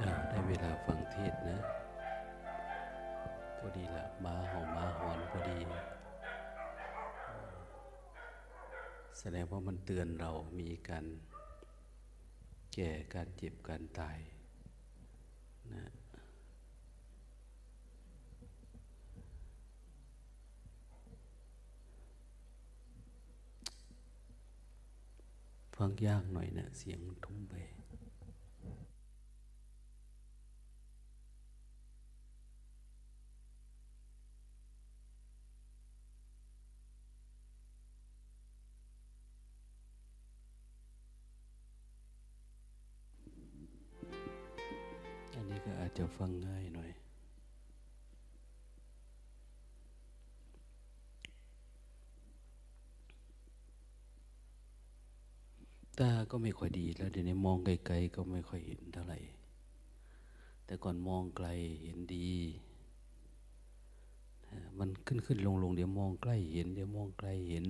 ได้เวลาฟังเทศนะพอดีละม้าเห่าม้าหอนพอดีแสดงว่ามันเตือนเรามีการแก่การเจ็บการตายนะฟังยากหน่อยนะเสียงมันทุ้มไปจะฟังง่ายหน่อยตาก็ไม่ค่อยดีแล้วเดี๋ยวนี้มองไกลๆก็ไม่ค่อยเห็นเท่าไหร่แต่ก่อนมองไกลเห็นดีมันขึ้นลงๆเดี๋ยวมองใกล้เห็นเดี๋ยวมองไกลเห็น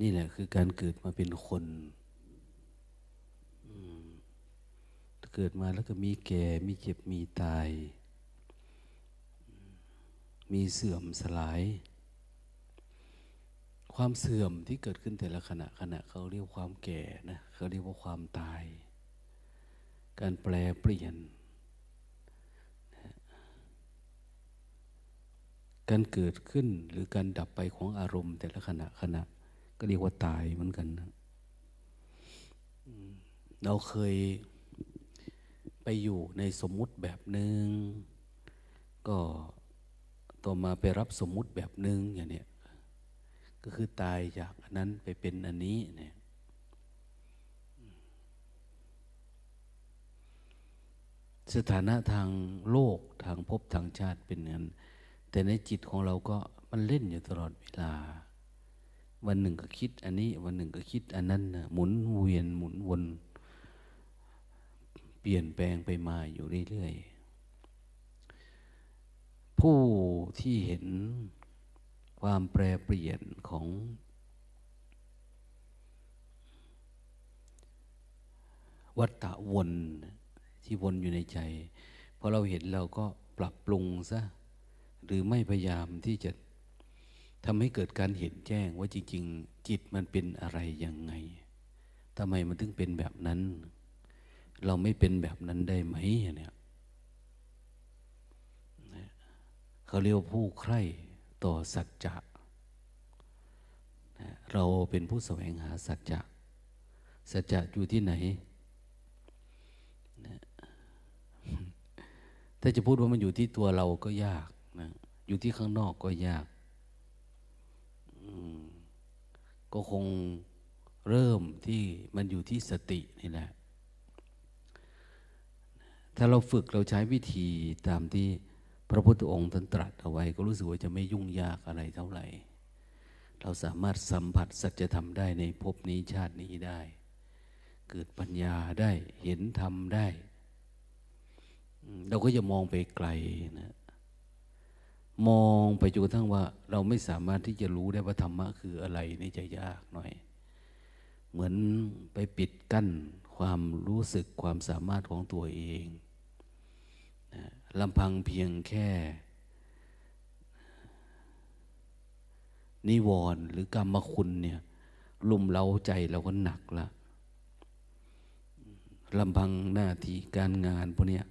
นี่แหละคือการเกิดมาเป็นคนเกิดมาแล้วก็มีแก่มีเจ็บมีตายมีเสื่อมสลายความเสื่อมที่เกิดขึ้นแต่ละขณะเขาเรียกความแก่นะเขาเรียกว่าความตายการแปรเปลี่ยนการเกิดขึ้นหรือการดับไปของอารมณ์แต่ละขณะก็เรียกว่าตายเหมือนกันนะเราเคยไปอยู่ในสมมุติแบบหนึ่งก็ต่อมาไปรับสมมุติแบบหนึ่งอย่างเนี้ยก็คือตายจากอันนั้นไปเป็นอันนี้เนี่ยสถานะทางโลกทางภพทางชาติเป็นอย่างนั้นแต่ในจิตของเราก็มันเล่นอยู่ตลอดเวลาวันหนึ่งก็คิดอันนี้วันหนึ่งก็คิดอันนั้นหมุนเวียนหมุนวนเปลี่ยนแปลงไปมาอยู่เรื่อยๆผู้ที่เห็นความแปรเปลี่ยนของวัฏฏะวนที่วนอยู่ในใจพอเราเห็นเราก็ปรับปรุงซะหรือไม่พยายามที่จะทำให้เกิดการเห็นแจ้งว่าจริงๆจิตมันเป็นอะไรยังไงทำไมมันถึงเป็นแบบนั้นเราไม่เป็นแบบนั้นได้ไหมเนี่ยเขาเรียกผู้ใคร่ต่อสัจจะเราเป็นผู้แสวงหาสัจจะสัจจะอยู่ที่ไหนถ้าจะพูดว่ามันอยู่ที่ตัวเราก็ยากนะอยู่ที่ข้างนอกก็ยากก็คงเริ่มที่มันอยู่ที่สตินี่แหละถ้าเราฝึกเราใช้วิธีตามที่พระพุทธองค์ท่านตรัสเอาไว้ก็รู้สึกว่าจะไม่ยุ่งยากอะไรเท่าไหร่เราสามารถสัมผัสสัจธรรมได้ในภพนี้ชาตินี้ได้เกิดปัญญาได้เห็นธรรมได้เราก็จะมองไปไกลนะมองไปจนกระทั่งว่าเราไม่สามารถที่จะรู้ได้ว่าธรรมะคืออะไรนี่จะยากหน่อยเหมือนไปปิดกั้นความรู้สึกความสามารถของตัวเองลำพังเพียงแค่นิวรณ์หรือกรรมคุณเนี่ยลุมเล้าใจเราก็หนักละลำพังหน้าที่การงานพวกเนี้ย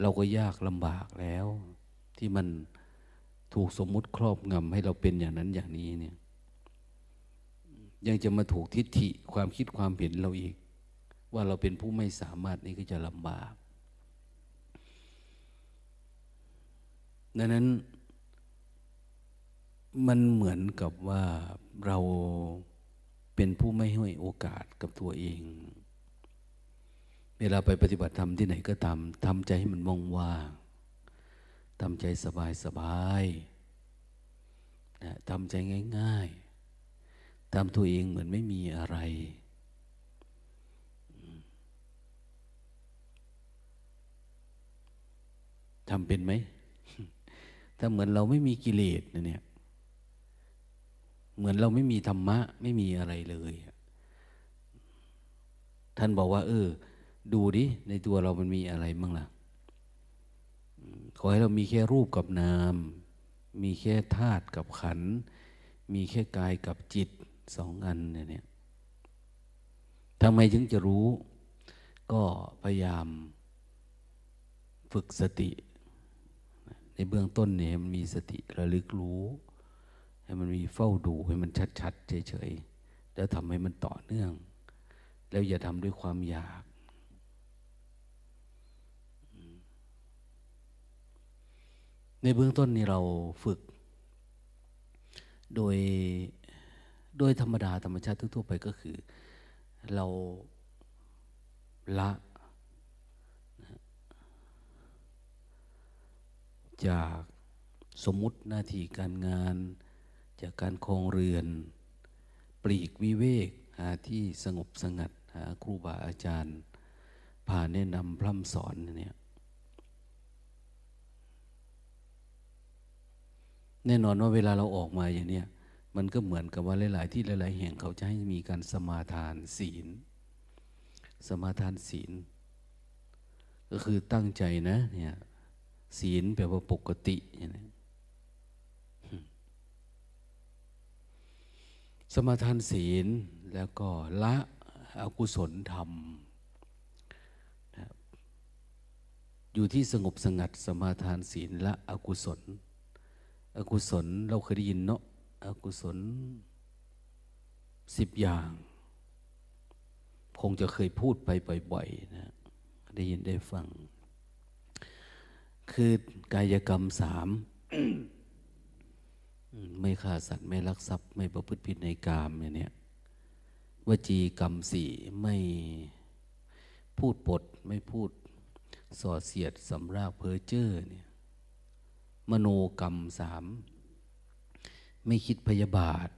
เราก็ยากลำบากแล้วที่มันถูกสมมุติครอบงำให้เราเป็นอย่างนั้นอย่างนี้เนี่ยยังจะมาถูกทิฏฐิความคิดความเห็นเราอีกว่าเราเป็นผู้ไม่สามารถนี่ก็จะลำบากดังนั้นมันเหมือนกับว่าเราเป็นผู้ไม่ให้โอกาสกับตัวเองเวลาไปปฏิบัติธรรมที่ไหนก็ตามทำใจให้มันว่างๆทำใจสบายๆนะทำใจง่ายๆทำตัวเองเหมือนไม่มีอะไรทำเป็นไหมถ้าเหมือนเราไม่มีกิเลสเนี่ยเหมือนเราไม่มีธรรมะไม่มีอะไรเลยท ท่านบอกว่าดูดิในตัวเรามันมีอะไรบ้างล่ะขอให้เรามีแค่รูปกับนามมีแค่ธาตุกับขันธ์มีแค่กายกับจิตสองอันเนี่ยทำไมถึงจะรู้ก็พยายามฝึกสติในเบื้องต้นเนี่ยมันมีสติระลึกรู้ให้มันมีเฝ้าดูให้มันชัดๆเฉยๆแล้วทำให้มันต่อเนื่องแล้วอย่าทำด้วยความอยากในเบื้องต้นนี่เราฝึกโดยธรรมดาธรรมชาติทั่วไปก็คือเราละจากสมมุติหน้าที่การงานจากการครองเรือนปลีกวิเวกหาที่สงบสงัดหาครูบาอาจารย์พาแนะนำพร่ำสอนเนี่ยแน่นอนว่าเวลาเราออกมาอย่างเนี้ยมันก็เหมือนกับว่าหลายๆที่หลายๆแห่งเขาจะให้มีการสมาทานศีลสมาทานศีลก็คือตั้งใจนะเนี่ยศีลแปลว่าปกติอย่างนี้สมาทานศีลแล้วก็ละอกุศลธรรมอยู่ที่สงบสงัดสมาทานศีลละอกุศลอกุศลเราเคยได้ยินเนาะอกุศล10อย่างคงจะเคยพูดไปบ่อยๆนะได้ยินได้ฟังคือกายกรรม3 ไม่ฆ่าสัตว์ไม่ลักทรัพย์ไม่ประพฤติผิดในกามอย่างเนี้ยวจีกรรม4ไม่พูดปดไม่พูดส่อเสียดสำราบเพ้อเจ้อเนี่ยมโนกรรม3ไม่คิดพยาบาท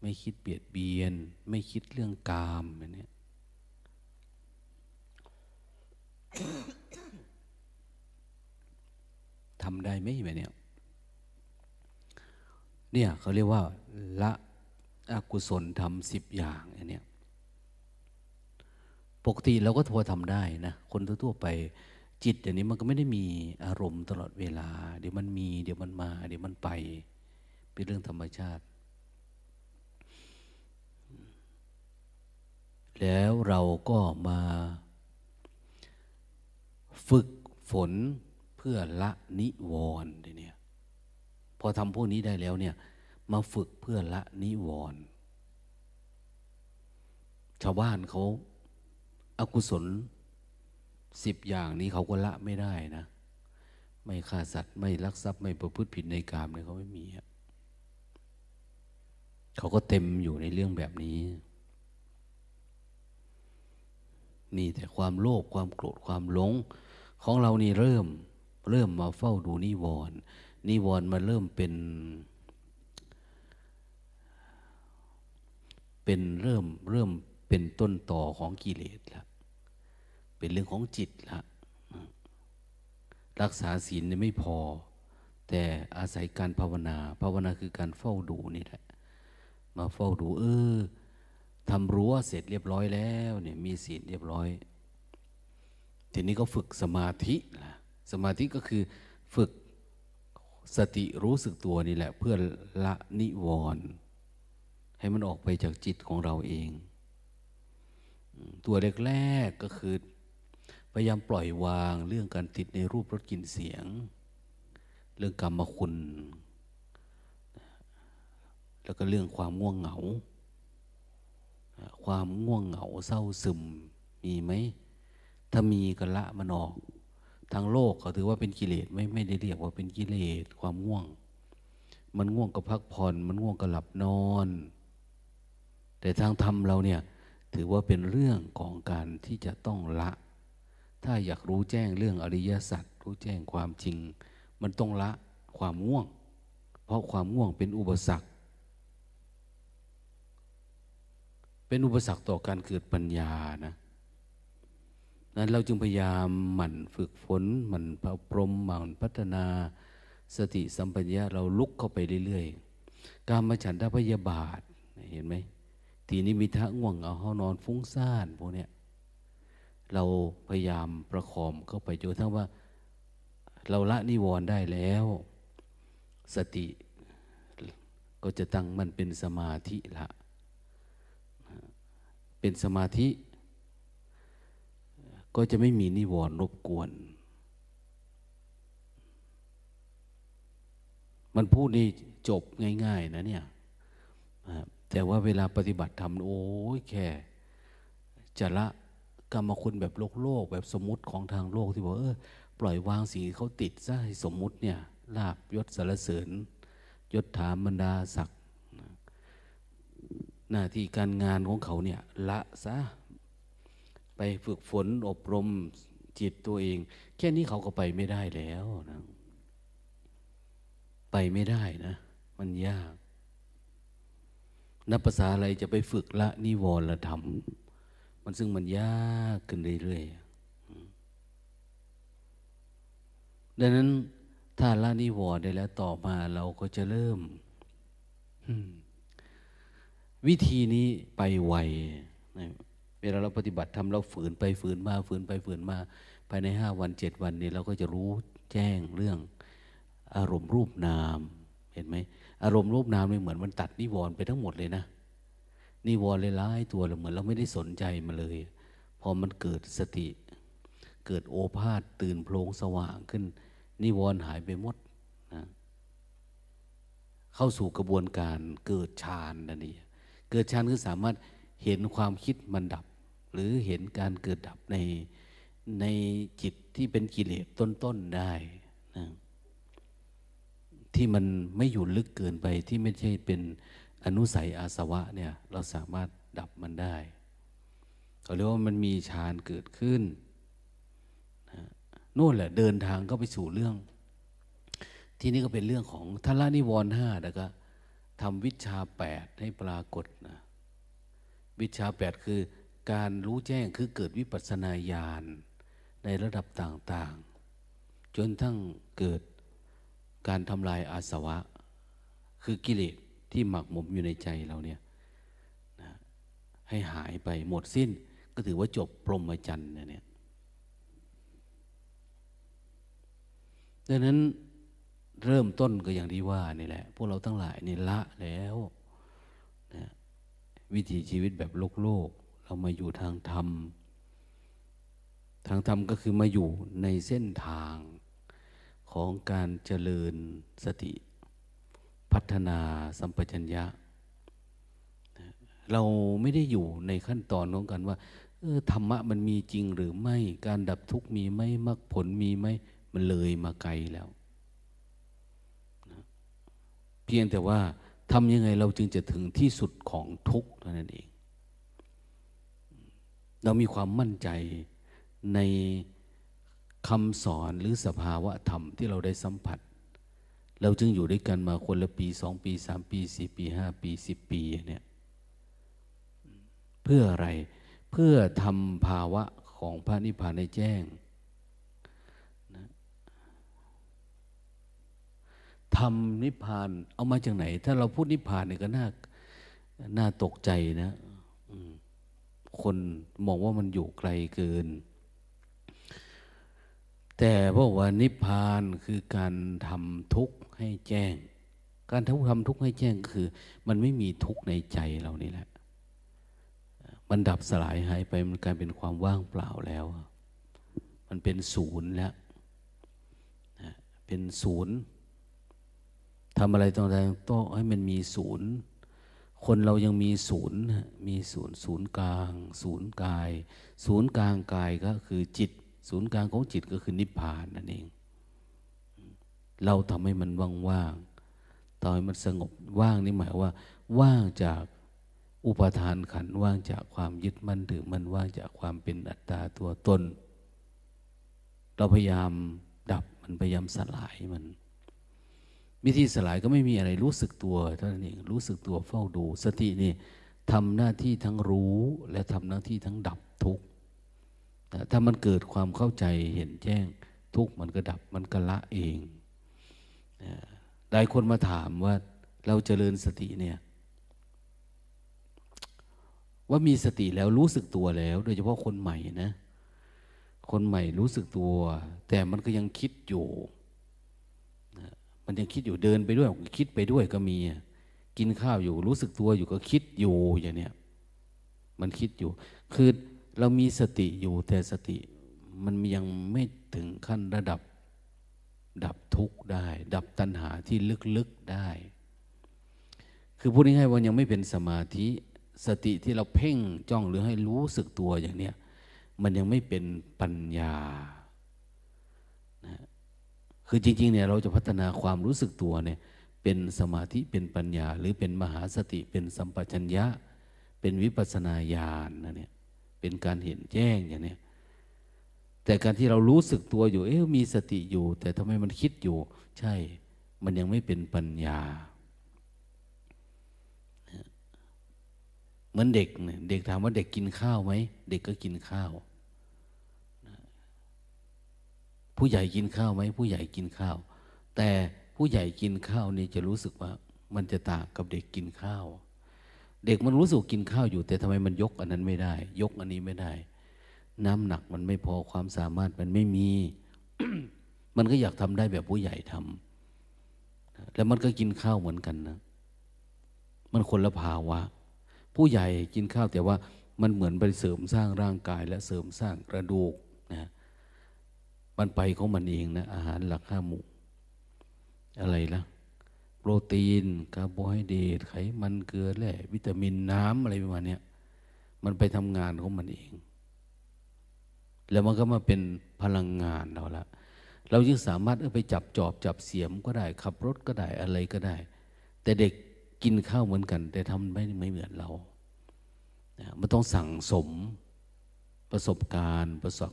ไม่คิดเบียดเบียนไม่คิดเรื่องกามอย่างเนี้ย ทำได้ไหมแบบเนี้ยเนี่ยเขาเรียกว่าละอกุศลธรรม10อย่างอันเนี้ยปกติเราก็ทั่วทำได้นะคนทั่วไปจิตอย่างนี้มันก็ไม่ได้มีอารมณ์ตลอดเวลาเดี๋ยวมันมีเดี๋ยวมันมาเดี๋ยวมันไปเป็นเรื่องธรรมชาติแล้วเราก็มาฝึกฝนเพื่อละนิวรณ์เนี่ยพอทำพวกนี้ได้แล้วเนี่ยมาฝึกเพื่อละนิวรณ์ชาวบ้านเขาอกุศล10อย่างนี้เขาก็ละไม่ได้นะไม่ฆ่าสัตว์ไม่ลักทรัพย์ไม่ประพฤติผิดในกามเลยเขาไม่มีเขาก็เต็มอยู่ในเรื่องแบบนี้นี่แต่ความโลภความโกรธความหลงของเรานี่เริ่มมาเฝ้าดูนิวรณ์นิวรณ์มันเริ่มเป็นเริ่มเป็นต้นต่อของกิเลสแล้วเป็นเรื่องของจิตละรักษาศีลไม่พอแต่อาศัยการภาวนาภาวนาคือการเฝ้าดูนี่แหละมาเฝ้าดูทำรั้วเสร็จเรียบร้อยแล้วเนี่ยมีศีลเรียบร้อยทีนี้ก็ฝึกสมาธิละสมาธิก็คือฝึกสติรู้สึกตัวนี่แหละเพื่อละนิวรณ์ให้มันออกไปจากจิตของเราเองตัวแรกๆก็คือพยายามปล่อยวางเรื่องการติดในรูปรสกลิ่นเสียงเรื่องกรรมคุณแล้วก็เรื่องความง่วงเหงาความง่วงเหงาเศร้าซึมมีไหมถ้ามีก็ละมันออกทางโลกเขาถือว่าเป็นกิเลสไม่ได้เรียกว่าเป็นกิเลสความง่วงมันง่วงก็พักผ่อนมันง่วงก็หลับนอนแต่ทางธรรมเราเนี่ยถือว่าเป็นเรื่องของการที่จะต้องละถ้าอยากรู้แจ้งเรื่องอริยสัจรู้แจ้งความจริงมันต้องละความง่วงเพราะความง่วงเป็นอุปสรรคต่อการเกิดปัญญานะนั้นเราจึงพยายามหมั่นฝึกฝนหมั่นอบรมหมั่นพัฒนาสติสัมปชัญญะเราลุกเข้าไปเรื่อยๆการมาฉันทะพยาบาทเห็นไหมทีนี้มีท่าง่วงเอาห้องนอนฟุ้งซ่านพวกเนี้ย เราพยายามประคองเข้าไปจนทั้งว่าเราละนิวรณ์ได้แล้วสติก็จะตั้งมันเป็นสมาธิละเป็นสมาธิก็จะไม่มีนิวรณ์รบกวนมันพูดนี่จบง่ายๆนะเนี่ยแต่ว่าเวลาปฏิบัติธรรมโอ้ยแค่จะละกรรมคุณแบบโลกแบบสมมุติของทางโลกที่บอกปล่อยวางสิ่งเขาติดซะให้สมมุติเนี่ยลาภยศสรรเสริญยศถาบรรดาศักดิ์หน้าที่การงานของเขาเนี่ยละซะไปฝึกฝนอบรมจิตตัวเองแค่นี้เขาก็ไปไม่ได้แล้วนะไปไม่ได้นะมันยากนับภาษาอะไรจะไปฝึกละนิวรธรรมมันซึ่งมันยากขึ้นเรื่อยๆดังนั้นถ้าละนิวรได้แล้วต่อมาเราก็จะเริ่มวิธีนี้ไปไวนะเวลาเราปฏิบัติทำเราฝืนไปฝืนมาภายใน5 วัน 7 วันนี้เราก็จะรู้แจ้งเรื่องอารมณ์รูปนามเห็นไหมอารมณ์รูปนามนี่เหมือนมันตัดนิวรณ์ไปทั้งหมดเลยนะนิวรณ์หลายตัวเหมือนเราไม่ได้สนใจมาเลยพอมันเกิดสติเกิดโอภาสตื่นโพลงสว่างขึ้นนิวรณ์หายไปหมดนะเข้าสู่กระบวนการเกิดฌานนั่นเองเกิดฌานคือสามารถเห็นความคิดมันดับหรือเห็นการเกิดดับในจิตที่เป็นกิเลสต้นๆได้นะที่มันไม่อยู่ลึกเกินไปที่ไม่ใช่เป็นอนุสัยอาสวะเนี่ยเราสามารถดับมันได้เขาเรียกว่ามันมีฌานเกิดขึ้นนะนู่นแหละเดินทางก็ไปสู่เรื่องที่นี่ก็เป็นเรื่องของทละนิวรณ์5แล้วก็ทำวิชา8ให้ปรากฏนะวิชา8คือการรู้แจ้งคือเกิดวิปัสสนาญาณในระดับต่างๆจนทั้งเกิดการทำลายอาสวะคือกิเลสที่หมักหมมอยู่ในใจเราเนี่ยนะให้หายไปหมดสิ้นก็ถือว่าจบพรหมจรรย์เนี่ยดังนั้นเริ่มต้นก็อย่างที่ว่านี่แหละพวกเราทั้งหลายนี่ละแล้วนะวิถีชีวิตแบบโลกเรามาอยู่ทางธรรมก็คือมาอยู่ในเส้นทางของการเจริญสติพัฒนาสัมปชัญญะเราไม่ได้อยู่ในขั้นตอนของการว่าธรรมะมันมีจริงหรือไม่การดับทุกข์มีไหมมรรคผลมีไหมมันเลยมาไกลแล้วนะเพียงแต่ว่าทำยังไงเราจึงจะถึงที่สุดของทุกข์เท่านั้นเองเรามีความมั่นใจในคำสอนหรือสภาวะธรรมที่เราได้สัมผัสเราจึงอยู่ด้วยกันมาคนละปี2 ปี 3 ปี 4 ปี 5 ปี 10 ปีเนี่ยเพื่ออะไรเพื่อทำภาวะของพระนิพพานให้แจ้งนะทำนิพพานเอามาจากไหนถ้าเราพูดนิพพานเนี่ยก็น่าตกใจนะคนมองว่ามันอยู่ไกลเกินแต่เพราะว่านิพพานคือการทำทุกข์ให้แจ้งการทำทุกข์ให้แจ้งคือมันไม่มีทุกข์ในใจเรานี่แหละมันดับสลายหายไปมันกลายเป็นความว่างเปล่าแล้วมันเป็นศูนย์แล้วเป็นศูนย์ทำอะไรต่างๆต้องให้มันมีศูนย์คนเรายังมีศูนย์ศูนย์กลางศูนย์กายศูนย์กลางกายก็คือจิตศูนย์กลางของจิตก็คือนิพพานนั่นเองเราทำให้มันว่างๆต่อให้มันสงบว่างนี่หมายว่าว่างจากอุปาทานขันธ์ว่างจากความยึดมั่นถือมั่นว่างจากความเป็นอัตตาตัวตนเราพยายามดับมันพยายามสลายมันวิธีสลายก็ไม่มีอะไรรู้สึกตัวเท่านั้นเองรู้สึกตัวเฝ้าดูสตินี่ทำหน้าที่ทั้งรู้และทำหน้าที่ทั้งดับทุกข์ถ้ามันเกิดความเข้าใจเห็นแจ้งทุกข์มันก็ดับมันก็ละเองหลายคนมาถามว่าเราเจริญสติเนี่ยว่ามีสติแล้วรู้สึกตัวแล้วโดยเฉพาะคนใหม่นะ คนใหม่รู้สึกตัวแต่มันก็ยังคิดอยู่นะมันยังคิดอยู่เดินไปด้วยคิดไปด้วยก็มีกินข้าวอยู่รู้สึกตัวอยู่ก็คิดอยู่อย่างเนี้ยมันคิดอยู่คือเรามีสติอยู่แต่สติมันยังไม่ถึงขั้นระดับดับทุกข์ได้ดับตัณหาที่ลึกๆได้คือพูดง่ายๆว่ายังไม่เป็นสมาธิสติที่เราเพ่งจ้องหรือให้รู้สึกตัวอย่างเนี้ยมันยังไม่เป็นปัญญานะคือจริงๆเนี่ยเราจะพัฒนาความรู้สึกตัวเนี่ยเป็นสมาธิเป็นปัญญาหรือเป็นมหาสติเป็นสัมปชัญญะเป็นวิปัสสนาญาณนะเนี่ยเป็นการเห็นแจ้งอย่างเนี้ยแต่การที่เรารู้สึกตัวอยู่มีสติอยู่แต่ทำไมมันคิดอยู่ใช่มันยังไม่เป็นปัญญาเหมือนเด็กเนี่ยเด็กถามว่าเด็กกินข้าวไหมเด็กก็กินข้าวผู้ใหญ่กินข้าวไหมผู้ใหญ่กินข้าวแต่ผู้ใหญ่กินข้าวนี่จะรู้สึกว่ามันจะต่างกับเด็กกินข้าวเด็กมันรู้สึกกินข้าวอยู่แต่ทำไมมันยกอันนั้นไม่ได้ยกอันนี้ไม่ได้น้ำหนักมันไม่พอความสามารถมันไม่มี มันก็อยากทำได้แบบผู้ใหญ่ทำแล้วมันก็กินข้าวเหมือนกันนะมันคนละภาวะผู้ใหญ่กินข้าวแต่ว่ามันเหมือนไปเสริมสร้างร่างกายและเสริมสร้างกระดูกนะมันไปของมันเองนะอาหารหลัก5 หมู่อะไรล่ะโปรตีนคาร์โบไฮเดรตไขมันเกลือแร่วิตามินน้ำอะไรประมาณนี้มันไปทำงานของมันเองแล้วมันก็มาเป็นพลังงานเราละเรายังสามารถไปจับจอบจับเสียมก็ได้ขับรถก็ได้อะไรก็ได้แต่เด็กกินข้าวเหมือนกันแต่ทำไม่เหมือนเรามันต้องสั่งสมประสบการณ์ประสบ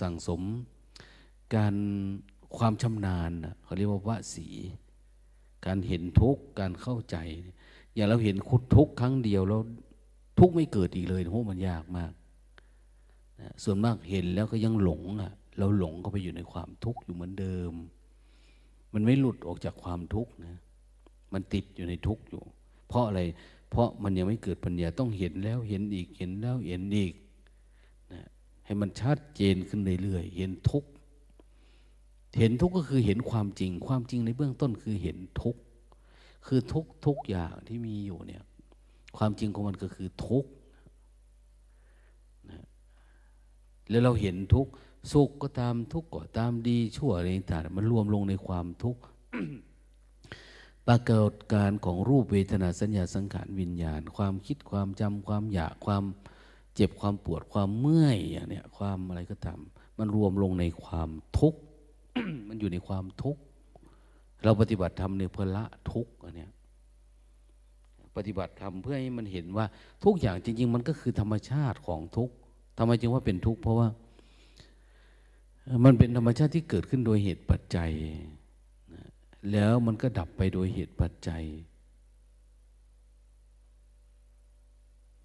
สั่งสมการความชำนาญเขาเรียกว่าวสีการเห็นทุกข์การเข้าใจอย่างเราเห็นคุดทุกข์ครั้งเดียวแล้วทุกข์ไม่เกิดอีกเลยโหมันยากมากส่วนมากเห็นแล้วก็ยังหลงเราหลงเข้าไปอยู่ในความทุกข์อยู่เหมือนเดิมมันไม่หลุดออกจากความทุกข์นะมันติดอยู่ในทุกข์อยู่เพราะอะไรเพราะมันยังไม่เกิดปัญญาต้องเห็นแล้วเห็นอีกเห็นแล้วเห็นอีกนะให้มันชัดเจนขึ้นเรื่อยๆเห็นทุกข์เห็นทุกข์ก็คือเห็นความจริงความจริงในเบื้องต้นคือเห็นทุกข์คือทุกอย่างที่มีอยู่เนี่ยความจริงของมันก็คือทุกข์นะแล้วเราเห็นทุกข์สุขก็ตามทุกข์ก็ตามดีชั่วอะไรต่างๆมันรวมลงในความทุกข์ ปรากฏการของรูปเวทนาสัญญาสังขารวิญญาณความคิดความจำความอยากความเจ็บความปวดความเมื่อยอย่างเนี้ยความอะไรก็ตามมันรวมลงในความทุกข์ มันอยู่ในความทุกข์เราปฏิบัติธรรมเนี่ยเพื่อละทุกข์อันเนี้ยปฏิบัติธรรมเพื่อให้มันเห็นว่าทุกอย่างจริงๆมันก็คือธรรมชาติของทุกข์ทำไมจึงว่าเป็นทุกข์เพราะว่ามันเป็นธรรมชาติที่เกิดขึ้นโดยเหตุปัจจัยแล้วมันก็ดับไปโดยเหตุปัจจัย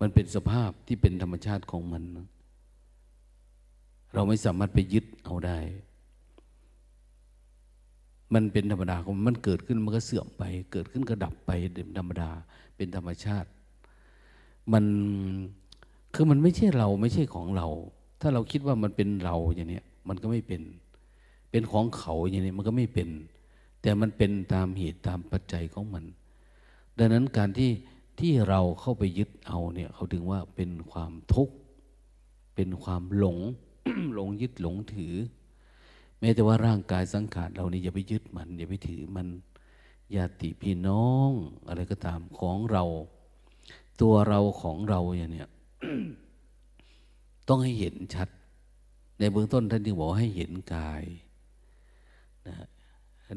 มันเป็นสภาพที่เป็นธรรมชาติของมันเราไม่สามารถไปยึดเอาได้มันเป็นธรรมดาของมันเกิดขึ้นมันก็เสื่อมไปเกิดขึ้นก็ดับไปธรรมดาเป็นธรรมชาติมันคือมันไม่ใช่เราไม่ใช่ของเราถ้าเราคิดว่ามันเป็นเราอย่างเนี้ยมันก็ไม่เป็นของเขาอย่างเนี้ยมันก็ไม่เป็นแต่มันเป็นตามเหตุตามปัจจัยของมันดังนั้นการที่เราเข้าไปยึดเอาเนี่ยเขาถึงว่าเป็นความทุกข์เป็นความหลง หลงยึดหลงถือแม้แต่ว่าร่างกายสังขารเรานี่อย่าไปยึดมันอย่าไปถือมันญาติพี่น้องอะไรก็ตามของเราตัวเราของเราอย่างเนี้ย ต้องให้เห็นชัดในเบื้องต้นท่านจึงบอกให้เห็นกายนะ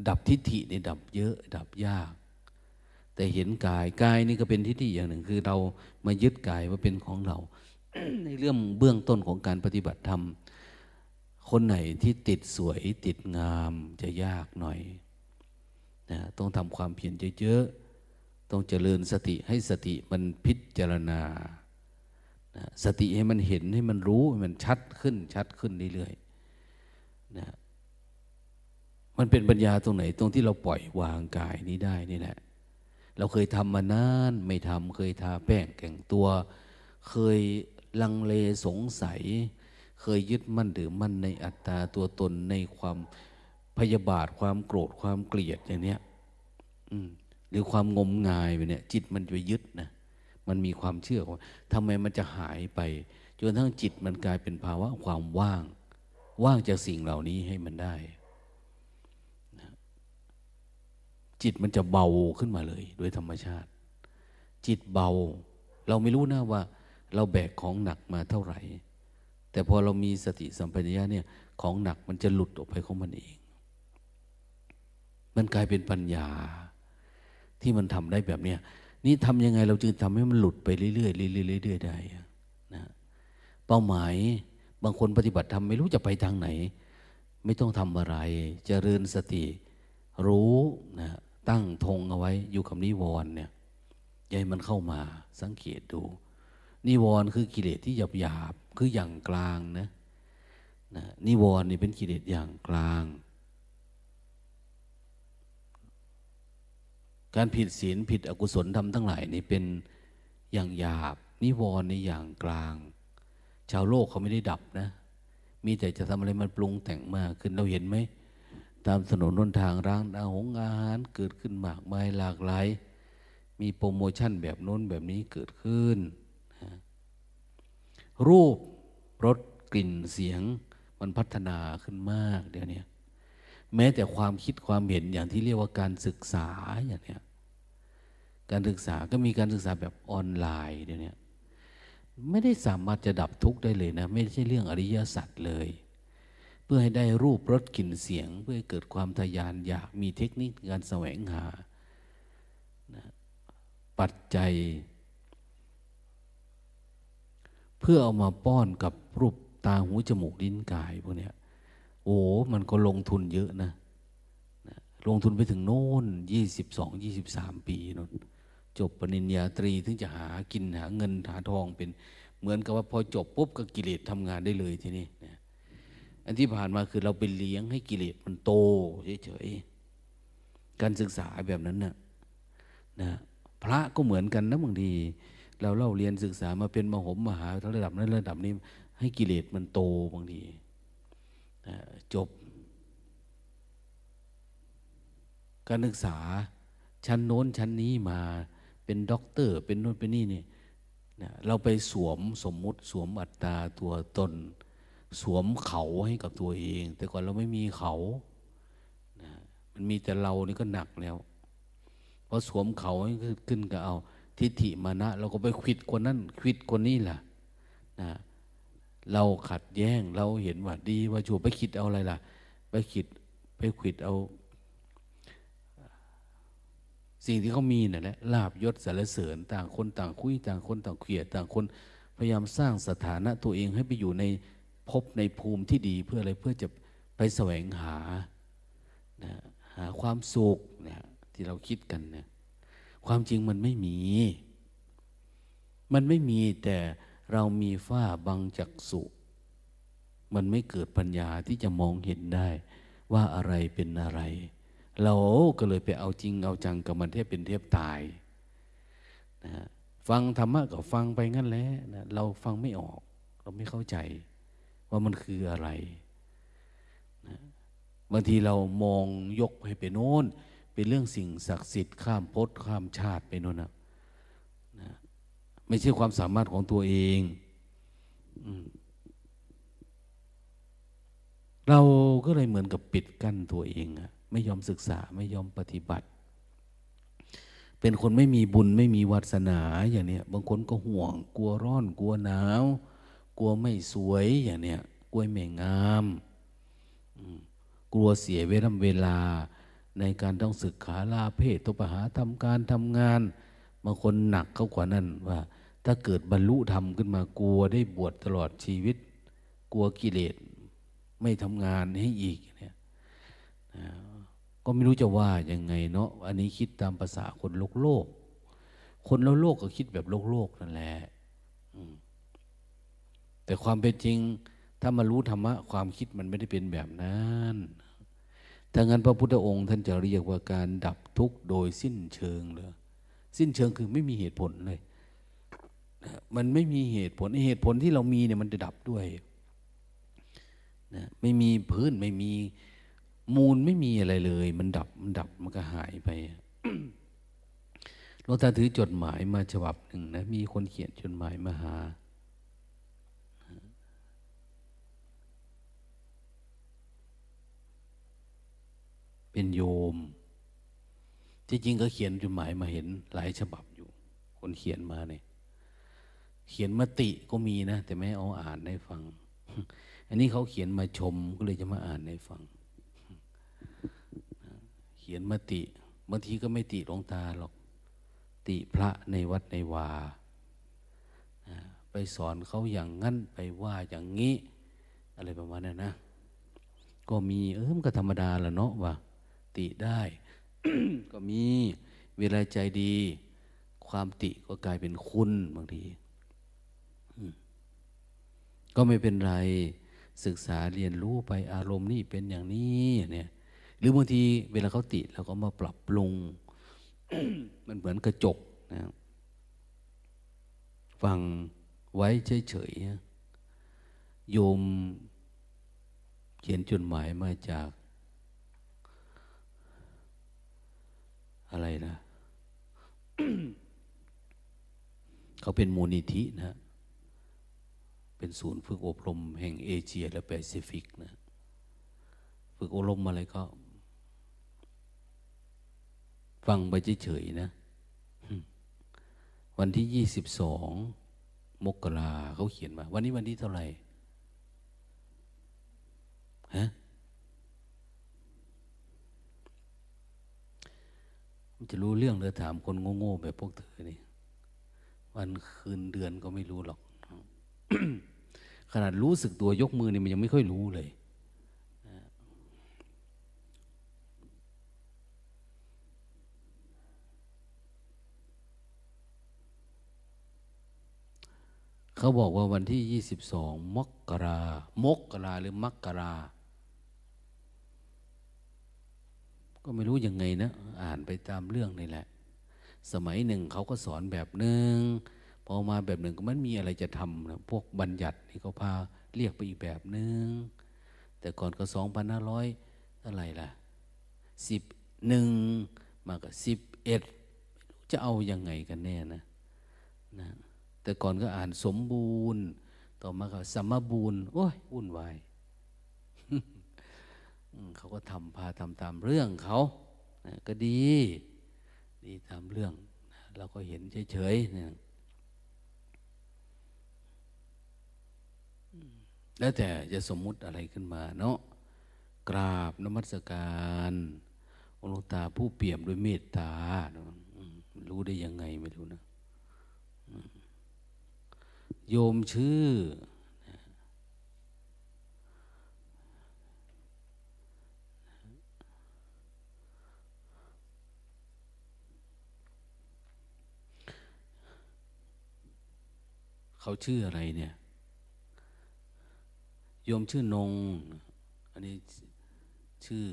ดับทิฏฐิเนี่ยดับเยอะดับยากแต่เห็นกายกายนี่ก็เป็นทิฏฐิอย่างหนึ่งคือเรามายึดกายว่าเป็นของเรา ในเรื่องเบื้องต้นของการปฏิบัติธรรมคนไหนที่ติดสวยติดงามจะยากหน่อยนะต้องทำความเพียรเยอะๆต้องเจริญสติให้สติมันพิจารณานะสติให้มันเห็นให้มันรู้ให้มันชัดขึ้นชัดขึ้นเรื่อยๆนะมันเป็นปัญญาตรงไหนตรงที่เราปล่อยวางกายนี้ได้นี่แหละเราเคยทำมานานไม่ทำเคยทาแป้งแข่งตัวเคยลังเลสงสัย เคยยึดมั่นถือมั่นในอัตตาตัวตนในความพยาบาทความโกรธความเกลียดอย่างเนี้ยหรือความงมงายไปเนี่ยจิตมันจะยึดนะมันมีความเชื่อว่าทำไมมันจะหายไปจนทั้งจิตมันกลายเป็นภาวะความว่างว่างจากสิ่งเหล่านี้ให้มันได้นะจิตมันจะเบาขึ้นมาเลยโดยธรรมชาติจิตเบาเราไม่รู้นะว่าเราแบกของหนักมาเท่าไหร่แต่พอเรามีสติสัมปชัญญะเนี่ยของหนักมันจะหลุดออกไปของมันเองมันกลายเป็นปัญญาที่มันทำได้แบบเนี้ยนี่ทำยังไงเราจึงทำให้มันหลุดไปเรื่อยๆเรื่อยๆเรื่อยๆได้นะเป้าหมายบางคนปฏิบัติธรรมไม่รู้จะไปทางไหนไม่ต้องทำอะไรเจริญสติรู้นะตั้งธงเอาไว้อยู่กับนิวรณ์เนี่ยอย่าให้มันเข้ามาสังเกตดูนิวรณ์คือกิเลสที่หยาบๆคืออย่างกลางนะนิวรณ์นี่เป็นกิเลสอย่างกลางการผิดศีลผิดอกุศลธรรมทั้งหลายนี่เป็นอย่างหยาบนิวรณ์ในอย่างกลางชาวโลกเขาไม่ได้ดับนะมีแต่จะทำอะไรมันปรุงแต่งมากขึ้นเราเห็นไหมตามถนนหนทางร้านอาหารเกิดขึ้นมากมายหลากหลายมีโปรโมชั่นแบบโน้นแบบนี้เกิดขึ้นรูปรสกลิ่นเสียงมันพัฒนาขึ้นมากเดี๋ยวนี้แม้แต่ความคิดความเห็นอย่างที่เรียกว่าการศึกษาอย่างเนี้ยการศึกษาก็มีการศึกษาแบบออนไลน์เดี๋ยวนี้ไม่ได้สามารถจะดับทุกข์ได้เลยนะไม่ใช่เรื่องอริยสัจเลยเพื่อให้ได้รูปรสกลิ่นเสียงเพื่อให้เกิดความทะยานอยากมีเทคนิคการแสวงหาปัจจัยเพื่อเอามาป้อนกับรูปตาหูจมูกลิ้นกายพวกเนี้ยโอ้มันก็ลงทุนเยอะนะลงทุนไปถึงโน่น22-23 ปีโน่นจบปริญญาตรีถึงจะหากินหาเงินหาทองเป็นเหมือนกับว่าพอจบปุ๊บก็กิเลสทำงานได้เลยทีนี้อันที่ผ่านมาคือเราไปเลี้ยงให้กิเลสมันโตเฉยๆการศึกษาแบบนั้นน่ะนะพระก็เหมือนกันนะบางทีเราเล่าเรียนศึกษามาเป็นมหมหาทั้งระดับนั้นระดับนี้ให้กิเลสมันโตบางทีจบการศึกษาชั้นโน้นชั้นนี้มาเป็นด็อกเตอร์เป็นโน้นเป็นนี่เนี่ยเราไปสวมสมมุติสวมอัตตาตัวตนสวมเขาให้กับตัวเองแต่ก่อนเราไม่มีเขามันมีแต่เรานี่ก็หนักแล้วพอสวมเขาขึ้นก็เอาทิฏฐิมานะเราก็ไปขิดคนนั้นขิดคนนี้ล่ะเราขัดแย้งเราเห็นว่าดีว่าชั่วไปขิดเอาอะไรล่ะไปขิดเอาสิ่งที่เขามีน่ะแหละลาภยศสรรเสริญต่างคนต่างคุยต่างคนต่างเกลียดต่างคนพยายามสร้างสถานะตัวเองให้ไปอยู่ในภพในภูมิที่ดีเพื่ออะไรเพื่อจะไปแสวงหานะหาความสุขนะที่เราคิดกันเนี่ยความจริงมันไม่มีแต่เรามีฝ้าบังจักษุมันไม่เกิดปัญญาที่จะมองเห็นได้ว่าอะไรเป็นอะไรเราก็เลยไปเอาจริงเอาจังกับมันเทพเป็นเทพตายนะฟังธรรมะก็ฟังไปงั้นแหละนะเราฟังไม่ออกเราไม่เข้าใจว่ามันคืออะไรนะบางทีเรามองยกให้ไปโน้นเป็นเรื่องสิ่งศักดิ์สิทธิ์ข้ามภพข้ามชาติไปโน้นนะไม่ใช่ความสามารถของตัวเองเราก็เลยเหมือนกับปิดกั้นตัวเองอะไม่ยอมศึกษาไม่ยอมปฏิบัติเป็นคนไม่มีบุญไม่มีวาสนาอย่างเนี้ยบางคนก็ห่วงกลัวร้อนกลัวหนาวกลัวไม่สวยอย่างเนี้ยกลัวไม่งามกลัวเสียเวลาในการต้องศึกษาลาเพศตปหาทำการทำงานบางคนหนักเข้ากว่านั้นว่าถ้าเกิดบรรลุธรรมขึ้นมากลัวได้บวชตลอดชีวิตกลัวกิเลสไม่ทำงานให้อีกเนี่ยก็ไม่รู้จะว่ายังไงเนาะอันนี้คิดตามภาษาคนโลกคนโลกก็คิดแบบโลกนั่นแหละแต่ความเป็นจริงถ้ามารู้ธรรมะความคิดมันไม่ได้เป็นแบบนั้นถ้างั้นพระพุทธองค์ท่านจะเรียกว่าการดับทุกข์โดยสิ้นเชิงเลยสิ้นเชิงคือไม่มีเหตุผลเลยมันไม่มีเหตุผลที่เรามีเนี่ยมันจะดับด้วย นะไม่มีพื้นไม่มีมูลไม่มีอะไรเลยมันดับมันก็หายไป หลวงตาถือจดหมายมาฉบับหนึ่งนะมีคนเขียนจดหมายมาหาเป็นโยมที่จริงก็เขียนจดหมายมาเห็นหลายฉบับอยู่คนเขียนมาเนี่ยเขียนมติก็มีนะแต่ไม่เอาอ่านให้ฟังอันนี้เขาเขียนมาชมก็เลยจะมาอ่านให้ฟังเขียนมติบางทีก็ไม่ติหลวงตาหรอกติพระในวัดในวาไปสอนเขาอย่างงั้นไปว่าอย่างงี้อะไรประมาณนั้นนะก็มีมันก็ธรรมดาแหละเนาะว่าติได้ ก็มีเวลาใจดีความติก็กลายเป็นคุณบางทีก็ไม่เป็นไรศึกษาเรียนรู้ไปอารมณ์นี่เป็นอย่างนี้เนี่ยหรือบางทีเวลาเขาติเราก็มาปรับปรุง มันเหมือนกระจกนะฟังไว้เฉยๆโยมเขียนจดหมายมาจากอะไรนะ เขาเป็นมูลนิธินะเป็นศูนย์ฝึกอบรมแห่งเอเชียและแปซิฟิกนะฝึกอบรมอะไรก็ฟังไปเฉยๆนะ วันที่22 มกราเขาเขียนมาวันนี้วันที่เท่าไหร่ฮะมันจะรู้เรื่องเลยถามคนโง่ๆแบบพวกเธอนี่วันคืนเดือนก็ไม่รู้หรอก ขนาดรู้สึกตัวยกมือนี่มันยังไม่ค่อยรู้เลยเขาบอกว่าวันที่22 มกราหรือมกราก็ไม่รู้ยังไงนะอ่านไปตามเรื่องนี่แหละสมัยหนึ่งเขาก็สอนแบบหนึ่งพอมาแบบหนึ่งก็มันมีอะไรจะทำนะพวกบัญญัตินี่เขาพาเรียกไปอีกแบบหนึ่งแต่ก่อนก็2500อะไรล่ะ11มาก็11ไม่รู้จะเอายังไงกันแน่นะแต่ก่อนก็อ่านสมบูรณ์ต่อมาก็สมบูรณ์โอ้ยวุ่นวาย เขาก็ทำตามเรื่องเขาก็ดีตามเรื่องเราก็เห็นเฉยๆเนี่ยแล้วแต่จะสมมุติอะไรขึ้นมาเนาะกราบนมัสการองค์หลวงตาผู้เปี่ยมด้วยเมตตารู้ได้ยังไงไม่รู้นะโยมชื่อเขาชื่ออะไรเนี่ยโยมชื่อนงอันนี้ชื่อ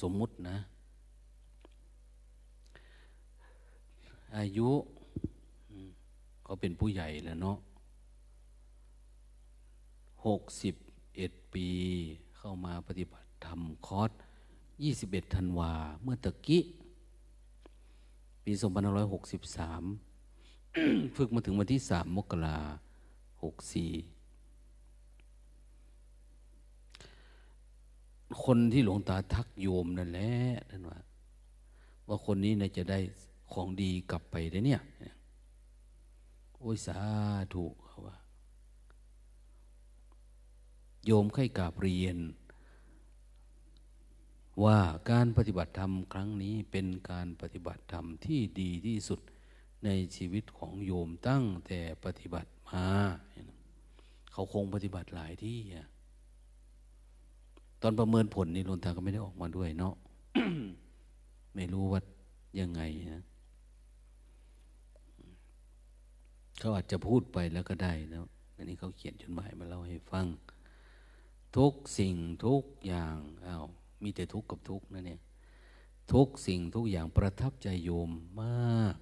สมมุตินะอายุเขาเป็นผู้ใหญ่แล้วเนาะ61 ปีเข้ามาปฏิบัติธรรมคอร์ส21 ธันวาเมื่อตะกี้ปี2563 ฝึกมาถึงวันที่3 มกราคม 64คนที่หลวงตาทักโยมนั่นแหละท่านว่าคนนี้น่าจะได้ของดีกลับไปได้เนี่ยโอ้ยสาธุเขาว่าโยมใคร่กราบเรียนว่าการปฏิบัติธรรมครั้งนี้เป็นการปฏิบัติธรรมที่ดีที่สุดในชีวิตของโยมตั้งแต่ปฏิบัติมาเขาคงปฏิบัติหลายที่ตอนประเมินผลนี่หลวงตาก็ไม่ได้ออกมาด้วยเนาะ ไม่รู้ว่ายังไงนะเขาอาจจะพูดไปแล้วก็ได้นะอันนี้เขาเขียนจดหมายมาเล่าให้ฟังทุกสิ่งทุกอย่างมีแต่ทุกข์กับทุกข์นะเนี่ยทุกสิ่งทุกอย่างประทับใจโยมมาก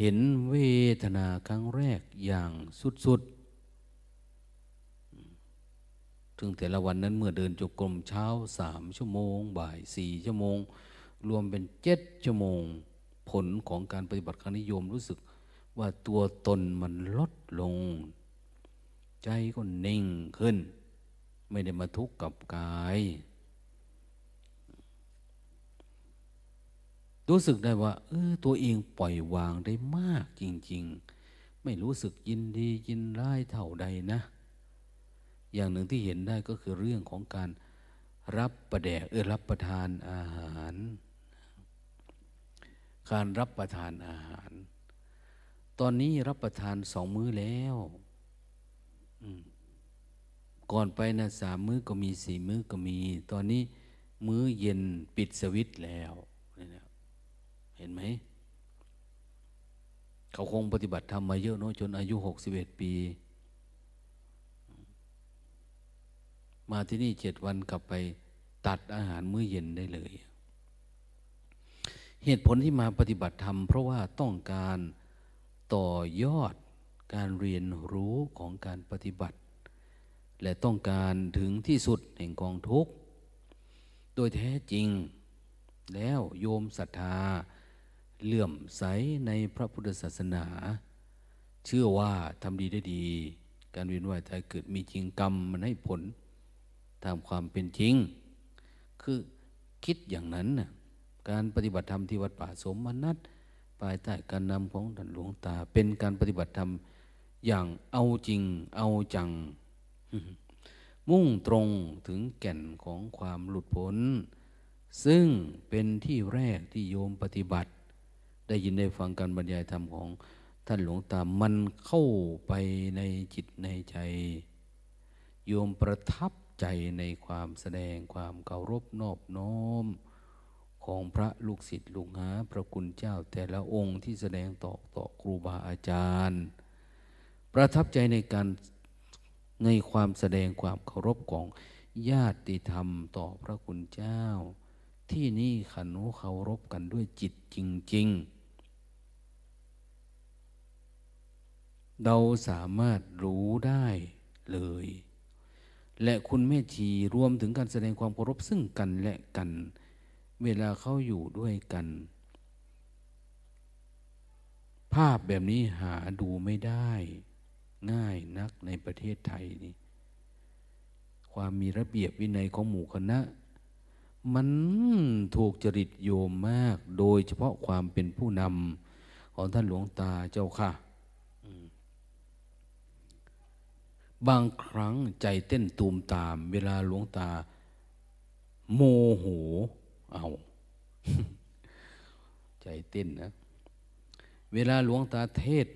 เห็นเวทนาครั้งแรกอย่างสุด ถึงแต่ละวันนั้นเมื่อเดินจงกรมเช้า3 ชั่วโมงบ่าย4 ชั่วโมงรวมเป็น7 ชั่วโมงผลของการปฏิบัติครั้งนี้โยมรู้สึกว่าตัวตนมันลดลงใจก็นิ่งขึ้นไม่ได้มาทุกข์กับกายรู้สึกได้ว่าตัวเองปล่อยวางได้มากจริงๆไม่รู้สึกยินดียินร้ายเท่าใดนะอย่างหนึ่งที่เห็นได้ก็คือเรื่องของการรับประทานอาหารการรับประทานอาหารตอนนี้รับประทาน2 มื้อแล้วก่อนไปนะ3 มื้อก็มี4 มื้อก็มีตอนนี้มื้อเย็นปิดสวิตช์แล้วเห็นไหมเขาคงปฏิบัติธรรมมาเยอะเนาะจนอายุ61 ปีมาที่นี่7 วันกลับไปตัดอาหารมื้อเย็นได้เลยเหตุผลที่มาปฏิบัติธรรมเพราะว่าต้องการต่อยอดการเรียนรู้ของการปฏิบัติและต้องการถึงที่สุดแห่งกองทุกข์โดยแท้จริงแล้วโยมศรัทธาเลื่อมใสในพระพุทธศาสนาเชื่อว่าทำดีได้ดีการเวียนว่ายตายเกิดมีจริงกรรมมันให้ผลตามความเป็นจริงคือคิดอย่างนั้นนะการปฏิบัติธรรมที่วัดป่าสมนัสภายใต้การนำของท่านหลวงตาเป็นการปฏิบัติธรรมอย่างเอาจริงเอาจัง มุ่งตรงถึงแก่นของความหลุดพ้นซึ่งเป็นที่แรกที่โยมปฏิบัติได้ยินได้ฟังการบรรยายธรรมของท่านหลวงตามันเข้าไปในจิตในใจโยมประทับใจในความแสดงความเคารพนอบน้อมของพระลูกศิษย์ลูกหาพระคุณเจ้าแต่ละองค์ที่แสดงต่อครูบาอาจารย์ประทับใจในการในความแสดงความเคารพของญาติธรรมต่อพระคุณเจ้าที่นี่ขันโนเคารพกันด้วยจิตจริงๆเราสามารถรู้ได้เลยและคุณแม่ชีรวมถึงการแสดงความเคารพซึ่งกันและกันเวลาเขาอยู่ด้วยกันภาพแบบนี้หาดูไม่ได้ง่ายนักในประเทศไทยนี่ความมีระเบียบวินัยของหมู่คณะมันถูกจริตโยมมากโดยเฉพาะความเป็นผู้นำของท่านหลวงตาเจ้าค่ะบางครั้งใจเต้นตูมตามเวลาหลวงตาโมโหเอาใจเต้นนะเวลาหลวงตาเทศ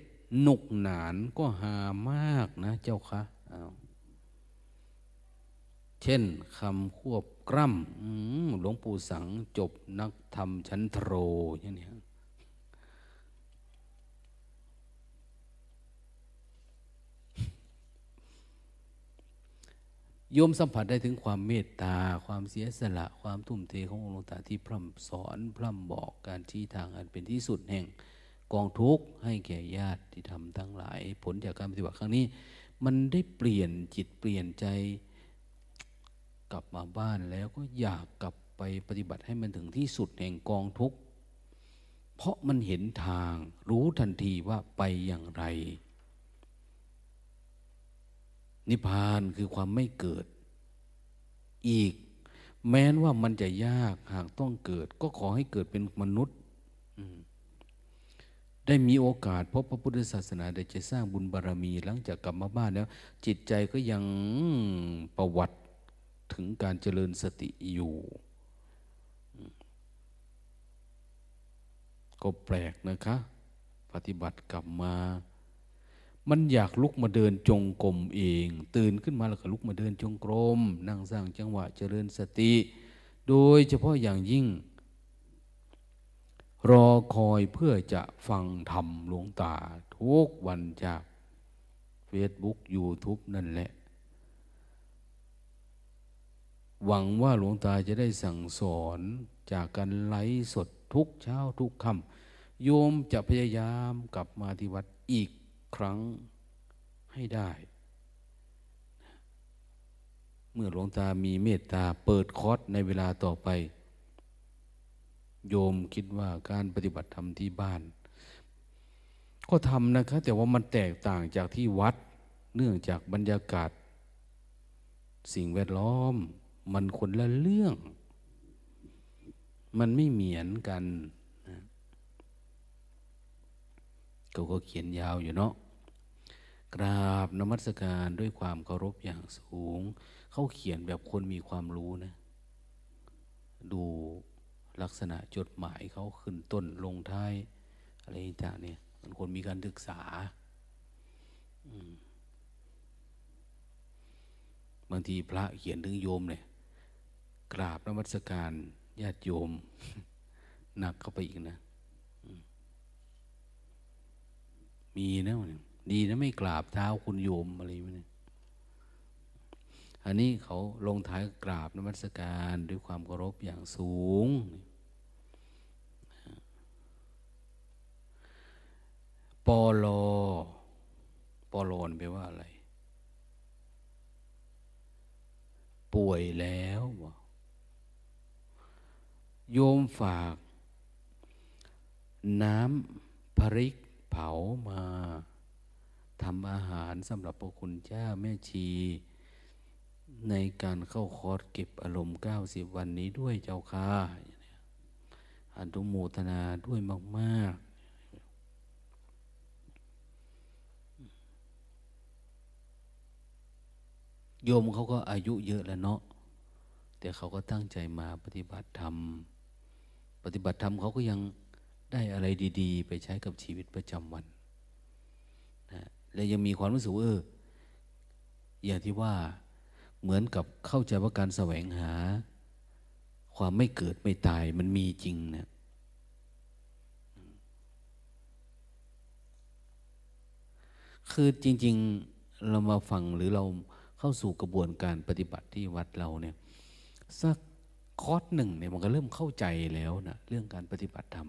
หนุกหนานก็หามากนะเจ้าค่ะเช่นคำควบกล้ำหลวงปู่สังจบนักธรรมชั้นโทอย่างนี้โยมสัมผัสได้ถึงความเมตตาความเสียสละความทุ่มเทขององค์หลวงตาที่พร่ำสอนพร่ำบอกการชี้ทางอันเป็นที่สุดแห่งกองทุกข์ให้แก่ญาติธรรมทั้งหลายผลจากการปฏิบัติครั้งนี้มันได้เปลี่ยนจิตเปลี่ยนใจกลับมาบ้านแล้วก็อยากกลับไปปฏิบัติให้มันถึงที่สุดแห่งกองทุกข์เพราะมันเห็นทางรู้ทันทีว่าไปอย่างไรนิพพานคือความไม่เกิดอีกแม้นว่ามันจะยากหากต้องเกิดก็ขอให้เกิดเป็นมนุษย์ได้มีโอกาสพบพระพุทธศาสนาได้จะสร้างบุญบารมีหลังจากกลับมาบ้านแล้วจิตใจก็ยังประวัติถึงการเจริญสติอยู่ก็แปลกนะคะปฏิบัติกลับมามันอยากลุกมาเดินจงกรมเองตื่นขึ้นมาแล้วก็ลุกมาเดินจงกรมนั่งสร้างจังหวะเจริญสติโดยเฉพาะอย่างยิ่งรอคอยเพื่อจะฟังธรรมหลวงตาทุกวันจาก Facebook YouTube นั่นแหละหวังว่าหลวงตาจะได้สั่งสอนจากการไลฟ์สดทุกเช้าทุกค่ำโยมจะพยายามกลับมาที่วัดอีกครั้งให้ได้ เมื่อหลวงตามีเมตตาเปิดคอร์สในเวลาต่อไปโยมคิดว่าการปฏิบัติธรรมที่บ้านก็ทำนะคะแต่ว่ามันแตกต่างจากที่วัดเนื่องจากบรรยากาศสิ่งแวดล้อมมันคนละเรื่องมันไม่เหมือนกันนะเขาก็เขียนยาวอยู่เนาะกราบนมัสการด้วยความเคารพอย่างสูงเขาเขียนแบบคนมีความรู้นะดูลักษณะจดหมายเขาขึ้นต้นลงท้ายอะไรต่างเนี่ยมันคนมีการศึกษาบางทีพระเขียนถึงโยมเนี่ยกราบนมัสการญาติโยมหนักเข้าไปอีกนะมีนะดีนะไม่กราบเท้าคุณโยมอะไรไม่เนี่ยอันนี้เขาลงท้ายกราบนมัสการด้วยความเคารพอย่างสูงปลอปลอนแปลว่าอะไรป่วยแล้วโยมฝากน้ำพริกเผามาทำอาหารสำหรับพระคุณเจ้าแม่ชีในการเข้าคอร์สเก็บอารมณ์90วันนี้ด้วยเจ้าค่ะอนุโมทนาด้วยมากๆโยมเขาก็อายุเยอะแล้วเนาะแต่เขาก็ตั้งใจมาปฏิบัติธรรมเขาก็ยังได้อะไรดีๆไปใช้กับชีวิตประจำวันนะและยังมีความรู้สึกอย่างที่ว่าเหมือนกับเข้าใจว่าการแสวงหาความไม่เกิดไม่ตายมันมีจริงนะคือจริงๆเรามาฟังหรือเราเข้าสู่กระบวนการปฏิบัติที่วัดเราเนี่ยสักคอร์สหนึ่งเนี่ยมันก็เริ่มเข้าใจแล้วนะเรื่องการปฏิบัติธรรม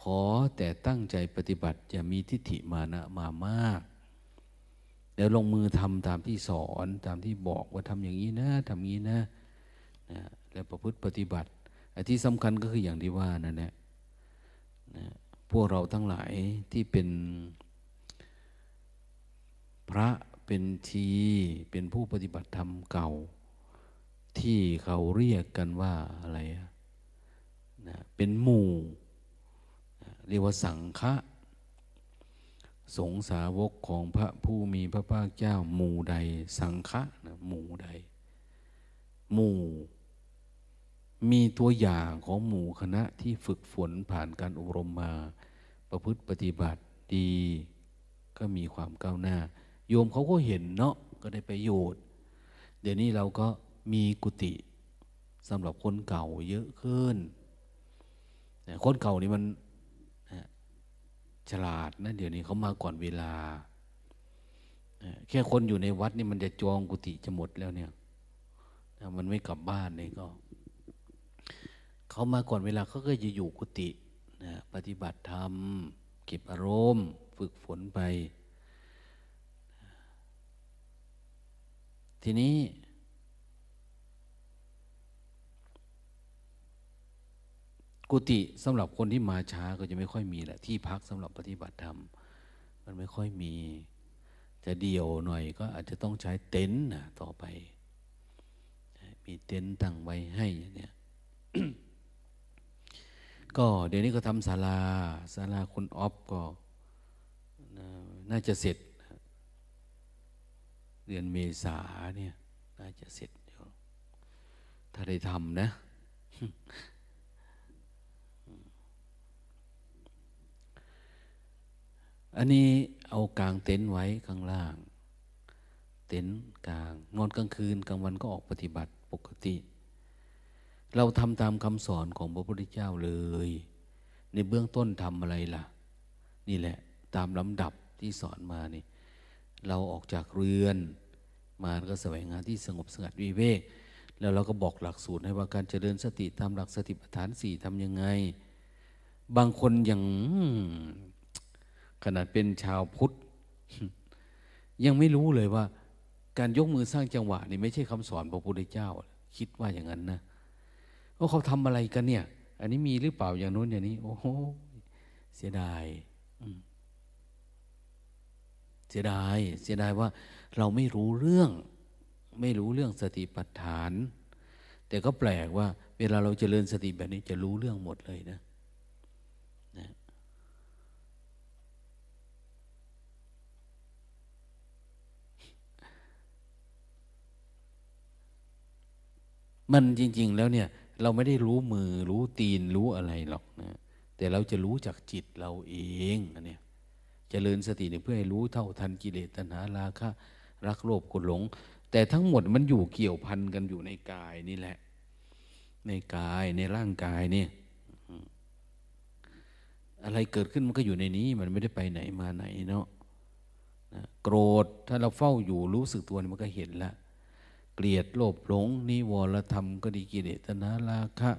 ขอแต่ตั้งใจปฏิบัติอย่ามีทิฏฐิมานะมามากเดี๋ยวลงมือทำตามที่สอนตามที่บอกว่าทำอย่างนี้นะทำอย่างนี้นะนะและประพฤติปฏิบัติอันที่สำคัญก็คืออย่างที่ว่านั่นแหละนะพวกเราทั้งหลายที่เป็นพระเป็นชีเป็นผู้ปฏิบัติธรรมเก่าที่เขาเรียกกันว่าอะไรนะเป็นหมู่นะเรียกว่าสังฆะสงฆ์สาวกของพระผู้มีพระภาคเจ้าหมู่ใดสังฆะนะหมู่ใดหมู่มีตัวอย่างของหมู่คณะที่ฝึกฝนผ่านการอบรมมาประพฤติปฏิบัติดีก็มีความก้าวหน้าโยมเขาก็เห็นเนาะก็ได้ประโยชน์เดี๋ยวนี้เราก็มีกุฏิสำหรับคนเก่าเยอะขึ้นคนเก่านี่มันฉลาดนะเดี๋ยวนี้เขามาก่อนเวลาแค่คนอยู่ในวัดนี่มันจะจองกุฏิจะหมดแล้วเนี่ยมันไม่กลับบ้านเลยก็เขามาก่อนเวลาเขาก็จะอยู่กุฏิปฏิบัติธรรมเก็บอารมณ์ฝึกฝนไปทีนี้กุฏิสำหรับคนที่มาช้าก็จะไม่ค่อยมีแหละที่พักสำหรับปฏิบัติธรรมมันไม่ค่อยมีจะเดี่ยวหน่อยก็อาจจะต้องใช้เต็นท์นะต่อไปมีเต็นท์ตั้งไว้ให้เนี่ย ก็เดี๋ยวนี้ก็ทำศาลาคุณอ๊อฟก็น่าจะเสร็จเดือนเมษาเนี่ยน่าจะเสร็จอยู่ถ้าได้ทำนะอันนี้เอากางเต็นท์ไว้ข้างล่างเต็นท์กางนอนกลางคืนกลางวันก็ออกปฏิบัติปกติเราทำตามคำสอนของพระพุทธเจ้าเลยในเบื้องต้นทำอะไรล่ะนี่แหละตามลำดับที่สอนมานี่เราออกจากเรือนมาก็แสวงหาที่สงบสงัดวิเวกแล้วเราก็บอกหลักสูตรให้ว่าการเจริญสติตามหลักสติปัฏฐาน4ทำยังไงบางคนยังขนาดเป็นชาวพุทธยังไม่รู้เลยว่า การยกมือสร้างจังหวะนี่ไม่ใช่คำสอนพระพุทธเจ้าคิดว่าอย่างนั้นนะว่าเขาทำอะไรกันเนี่ยอันนี้มีหรือเปล่าอย่างนู้นอย่างนี้โอ้โหเสียดายเสียดายว่าเราไม่รู้เรื่องสติปัฏฐานแต่ก็แปลกว่าเวลาเราเจริญสติแบบนี้จะรู้เรื่องหมดเลยนะมันจริงๆแล้วเนี่ยเราไม่ได้รู้มือรู้ตีนรู้อะไรหรอกนะแต่เราจะรู้จากจิตเราเองนะเนี่ยเจริญสติเนี่ยเพื่อให้รู้เท่าทันกิเลสตัณหาราคะรักโลภโกรธหลงแต่ทั้งหมดมันอยู่เกี่ยวพันกันอยู่ในกายนี่แหละในกายในร่างกายเนี่ยอะไรเกิดขึ้นมันก็อยู่ในนี้มันไม่ได้ไปไหนมาไหนเนาะนะโกรธถ้าเราเฝ้าอยู่รู้สึกตัวมันก็เห็นละเกลียดโลภหลงนิวรธรรมก็ดีกิเลสตัณหาราคะ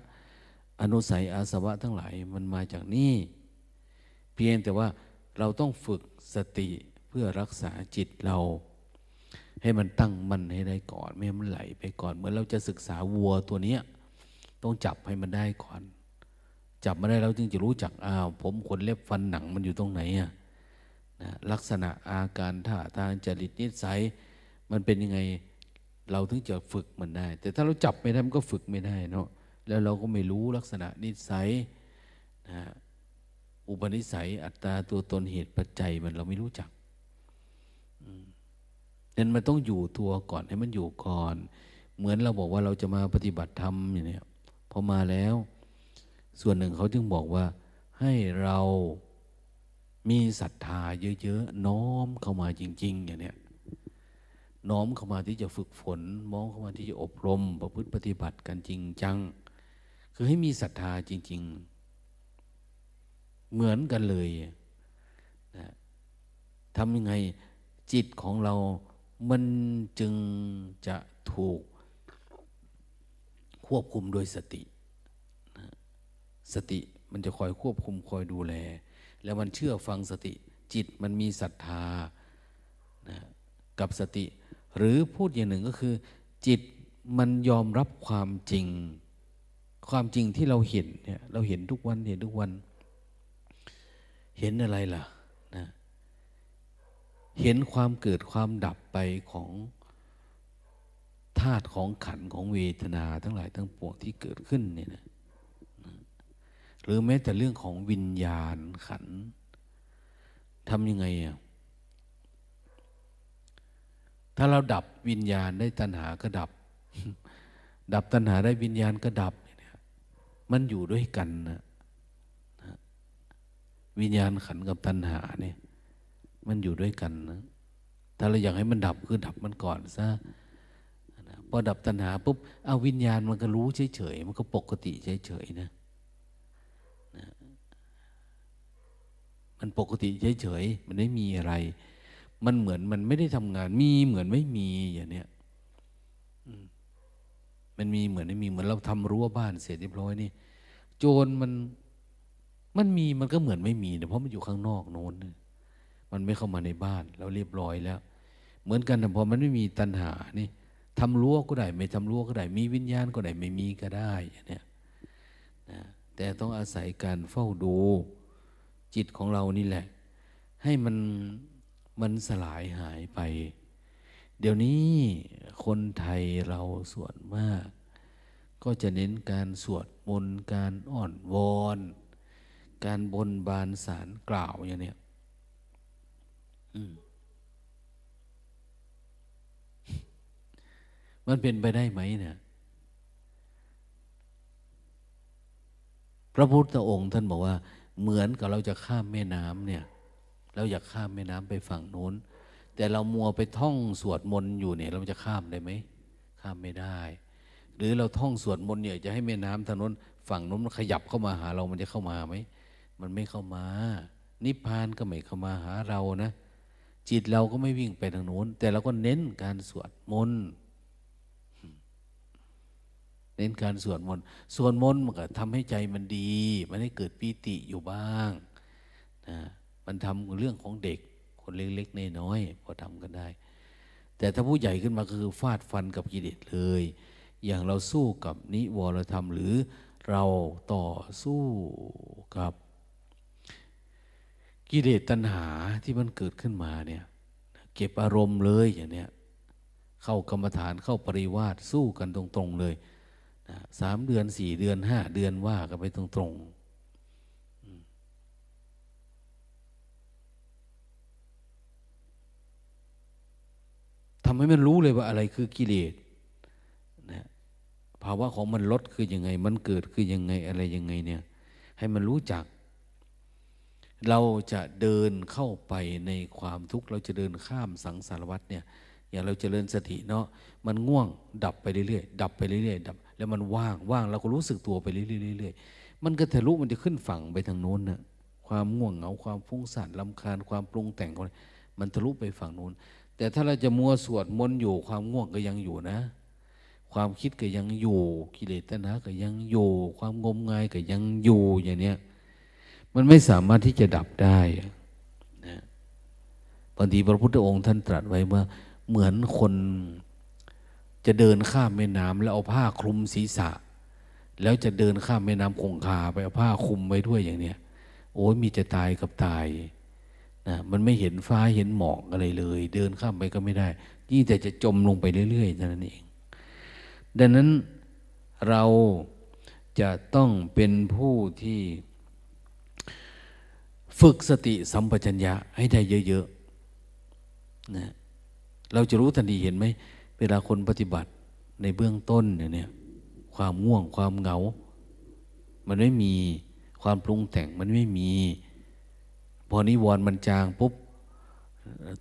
อนุสัยอาสวะทั้งหลายมันมาจากนี่เพียงแต่ว่าเราต้องฝึกสติเพื่อรักษาจิตเราให้มันตั้งมั่นให้ได้ก่อนไม่ให้มันไหลไปก่อนเหมือนเราจะศึกษาวัวตัวเนี้ยต้องจับให้มันได้ก่อนจับมาได้แล้วจึงจะรู้จักผมขนเล็บฟันหนังมันอยู่ตรงไหนอ่ะนะลักษณะอาการท่าทางจริตนิสัยมันเป็นยังไงเราถึงจะฝึกมันได้แต่ถ้าเราจับไม่ได้มันก็ฝึกไม่ได้เนาะแล้วเราก็ไม่รู้ลักษณะนิสัยนะอุปนิสัยอัตตาตัวตนเหตุปัจจัยมันเราไม่รู้จักนั้นมันต้องอยู่ตัวก่อนให้มันอยู่ก่อนเหมือนเราบอกว่าเราจะมาปฏิบัติธรรมอย่างนี้พอมาแล้วส่วนหนึ่งเขาจึงบอกว่าให้เรามีศรัทธาเยอะๆน้อมเข้ามาจริงๆอย่างนี้น้อมเข้ามาที่จะฝึกฝนมองเข้ามาที่จะอบรมประพฤติปฏิบัติกันจริงจังคือให้มีศรัทธาจริงๆเหมือนกันเลยนะทำยังไงจิตของเรามันจึงจะถูกควบคุมโดยสตินะสติมันจะคอยควบคุมคอยดูแลแล้วมันเชื่อฟังสติจิตมันมีศรัทธานะกับสติหรือพูดอย่างหนึ่งก็คือจิตมันยอมรับความจริงความจริงที่เราเห็นเนี่ยเราเห็นทุกวันเห็นอะไรล่ะนะเห็นความเกิดความดับไปของธาตุของขันธ์ของเวทนาทั้งหลายทั้งปวงที่เกิดขึ้นเนี่ยนะหรือแม้แต่เรื่องของวิญญาณขันธ์ทำยังไงอ่ะถ้าเราดับวิญญาณได้ตัณหาก็ดับดับตัณหาได้วิญญาณก็ดับมันอยู่ด้วยกันนะวิญญาณขันธ์กับตัณหาเนี่ยมันอยู่ด้วยกันนะถ้าเราอยากให้มันดับคือดับมันก่อนซะพอดับตัณหาปุ๊บเอาวิญญาณมันก็รู้เฉยๆมันก็ปกติเฉยๆนะมันปกติเฉยๆมันไม่มีอะไรมันเหมือนมันไม่ได้ทำงานมีเหมือนไม่มีอย่างเนี้ยมันมีเหมือนไม่มีเหมือนเราทำรั้วบ้านเสร็จเรียบร้อยนี่โจรมันมีมันก็เหมือนไม่มีนะเพราะมันอยู่ข้างนอกโน้นมันไม่เข้ามาในบ้านเราเรียบร้อยแล้วเหมือนกันแต่พอมันไม่มีตัณหานี่ทำรั้วก็ได้ไม่ทำรั้วก็ได้มีวิญญาณก็ได้ไม่มีก็ได้อย่างเนี้ยนะแต่ต้องอาศัยการเฝ้าดูจิตของเรานี่แหละให้มันสลายหายไปเดี๋ยวนี้คนไทยเราส่วนมากก็จะเน้นการสวดมนต์การอ้อนวอนการบนบานสารกล่าวอย่างเนี้ยมันเป็นไปได้ไหมเนี่ยพระพุทธองค์ท่านบอกว่าเหมือนกับเราจะข้ามแม่น้ำเนี่ยเราอยากข้ามแม่น้ำไปฝั่งโน้นแต่เรามัวไปท่องสวดมนต์อยู่เนี่ยเราจะข้ามได้ไหมข้ามไม่ได้หรือเราท่องสวดมนต์เนี่ยจะให้แม่น้ำทางโน้นฝั่งโน้นมันขยับเข้ามาหาเรามันจะเข้ามาไหมมันไม่เข้ามานิพพานก็ไม่เข้ามาหาเรานะจิตเราก็ไม่วิ่งไปทางโน้นแต่เราก็เน้นการสวดมนต์มันก็ทำให้ใจมันดีมันให้เกิดปีติอยู่บ้างนะมันทำเรื่องของเด็กคนเล็กๆน้อยๆพอทำกันได้ แต่ถ้าผู้ใหญ่ขึ้นมาก็คือฟาดฟันกับกิเลสเลยอย่างเราสู้กับนิวรธรรมหรือเราต่อสู้กับกิเลสตัณหาที่มันเกิดขึ้นมาเนี่ยเก็บอารมณ์เลยอย่างเนี้ยเข้ากรรมฐานเข้าปริวาสสู้กันตรงๆเลยนะ3 เดือน4 เดือน5 เดือนว่ากันไปตรงๆทำให้มันรู้เลยว่าอะไรคือกิเลสนะภาวะของมันลดคือยังไงมันเกิดคือยังไงอะไรยังไงเนี่ยให้มันรู้จักเราจะเดินเข้าไปในความทุกข์เราจะเดินข้ามสังสารวัฏเนี่ยอย่างเราเจริญสติเนาะมันง่วงดับไปเรื่อยๆดับไปเรื่อยๆดับแล้วมันว่างเราก็รู้สึกตัวไปเรื่อยๆมันก็ทะลุมันจะขึ้นฝั่งไปทางโน้นนะความง่วงเหงาความฟุ้งซ่านรำคาญความปรุงแต่งของมันทะลุไปฝั่งโน้นแต่ถ้าเราจะมัวสวดมนต์อยู่ความง่วงก็ยังอยู่นะความคิดก็ยังอยู่กิเลสตัณหาก็ยังอยู่ความงมงายก็ยังอยู่อย่างเนี้ยมันไม่สามารถที่จะดับได้นะบางทีพระพุทธองค์ท่านตรัสไว้ว่าเหมือนคนจะเดินข้ามแม่น้ำแล้วเอาผ้าคลุมศีรษะแล้วจะเดินข้ามแม่น้ำคงคาไปเอาผ้าคลุมไว้ด้วยอย่างเนี้ยโอ้ยมีแต่ตายกับตายมันไม่เห็นฟ้าเห็นหมอกอะไรเลยเดินข้ามไปก็ไม่ได้ยิ่งแต่จะจมลงไปเรื่อยๆนั่นเองดังนั้นเราจะต้องเป็นผู้ที่ฝึกสติสัมปชัญญะให้ได้เยอะๆนะเราจะรู้ทันทีเห็นไหมเวลาคนปฏิบัติในเบื้องต้นเนี่ยความง่วงความเหงามันไม่มีความปรุงแต่งมันไม่มีพอนิวรณ์มันจางปุ๊บ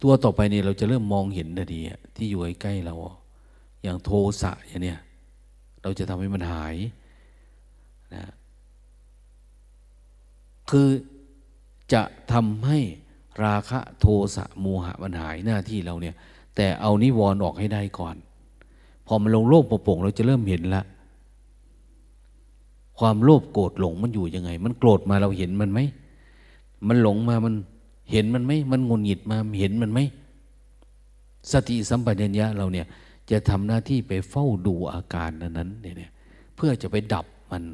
ตัวต่อไปนี่เราจะเริ่มมองเห็นทันทีที่อยู่ใกล้เราอย่างโทสะอย่างเนี้ยเราจะทำให้มันหายนะคือจะทำให้ราคะโทสะโมหะมันหายหน้าที่เราเนี่ยแต่เอานิวรณ์ออกให้ได้ก่อนพอมันลงโลภโป่งเราจะเริ่มเห็นละความโลภโกรธหลงมันอยู่ยังไงมันโกรธมาเราเห็นมันไหมมันหลงมามันเห็นมันไหมมันงุนหงิดมาเห็นมันไหมสติสัมปชัญญะเราเนี่ยจะทำหน้าที่ไปเฝ้าดูอาการนั้นๆเนี่ยเพื่อจะไปดับมัน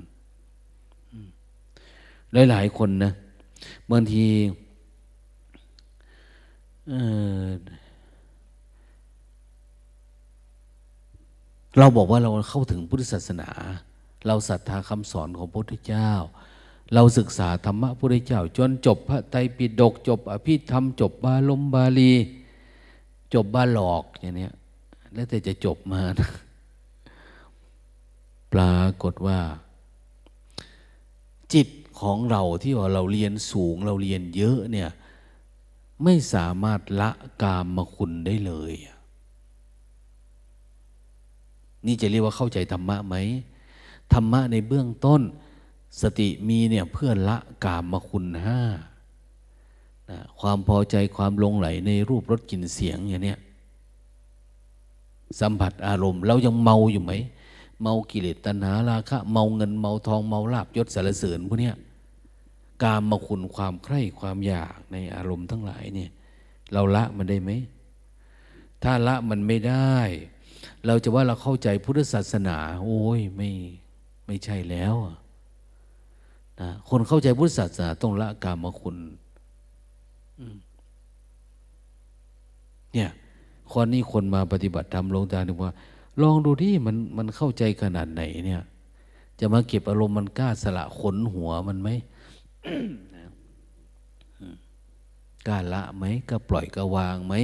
หลายคนนะบางทีเราบอกว่าเราเข้าถึงพุทธศาสนาเราศรัทธาคำสอนของพระพุทธเจ้าเราศึกษาธรรมะพระพุทธเจ้าจนจบพระไตรปิฎกจบอภิธรรมจบบาลมบาลีจบบาหลอกอย่างเนี้ยแล้วแต่จะจบมานะปรากฏว่าจิตของเราที่ว่าเราเรียนสูงเราเรียนเยอะเนี่ยไม่สามารถละกามคุณได้เลยนี่จะเรียกว่าเข้าใจธรรมะไหมธรรมะในเบื้องต้นสติมีเนี่ยเพื่อละกามคุณ5นะความพอใจความหลงไหลในรูปรสกลิ่นเสียงอย่างเนี้ยสัมผัสอารมณ์เรายังเมาอยู่ไหมเมากิเลสตัณหาราคะเมาเงินเมาทองเมาลาภยศสรรเสริญพวกเนี้ยกามคุณความใคร่ความอยากในอารมณ์ทั้งหลายเนี่ยเราละมันได้ไหมถ้าละมันไม่ได้เราจะว่าเราเข้าใจพุทธศาสนาโอ้ยไม่ใช่แล้วนะคนเข้าใจพุทธศาสนาต้องละกามคุณเนี่ยข้อนี้คนมาปฏิบัติธรรมหลวงตาบอกว่าลองดูที่มันเข้าใจขนาดไหนเนี่ยจะมาเก็บอารมณ์มันกล้าสละขนหัวมันไหม กล้าละไหมกล้าปล่อยกล้าวางไหม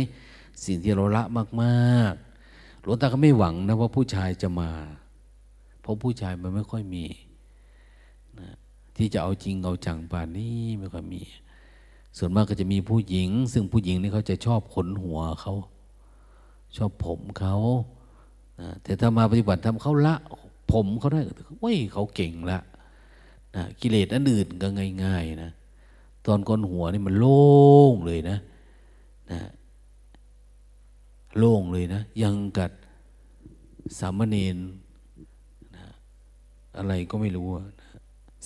สิ่งที่เราละมากๆหลวงตาก็ไม่หวังนะว่าผู้ชายจะมาเพราะผู้ชายมันไม่ค่อยมีที่จะเอาจริงเอาจังป่านนี้ไม่ค่อยมีส่วนมากก็จะมีผู้หญิงซึ่งผู้หญิงนี่เขาจะชอบขนหัวเขาชอบผมเขาแต่ถ้ามาปฏิบัติทำเขาละผมเขาได้เว้ยเขาเก่งละกิเลสอันอื่นก็ง่ายๆนะตอนก้นหัวนี่มันโล่งเลยนะโล่งเลยนะยังกัดสามเณรอะไรก็ไม่รู้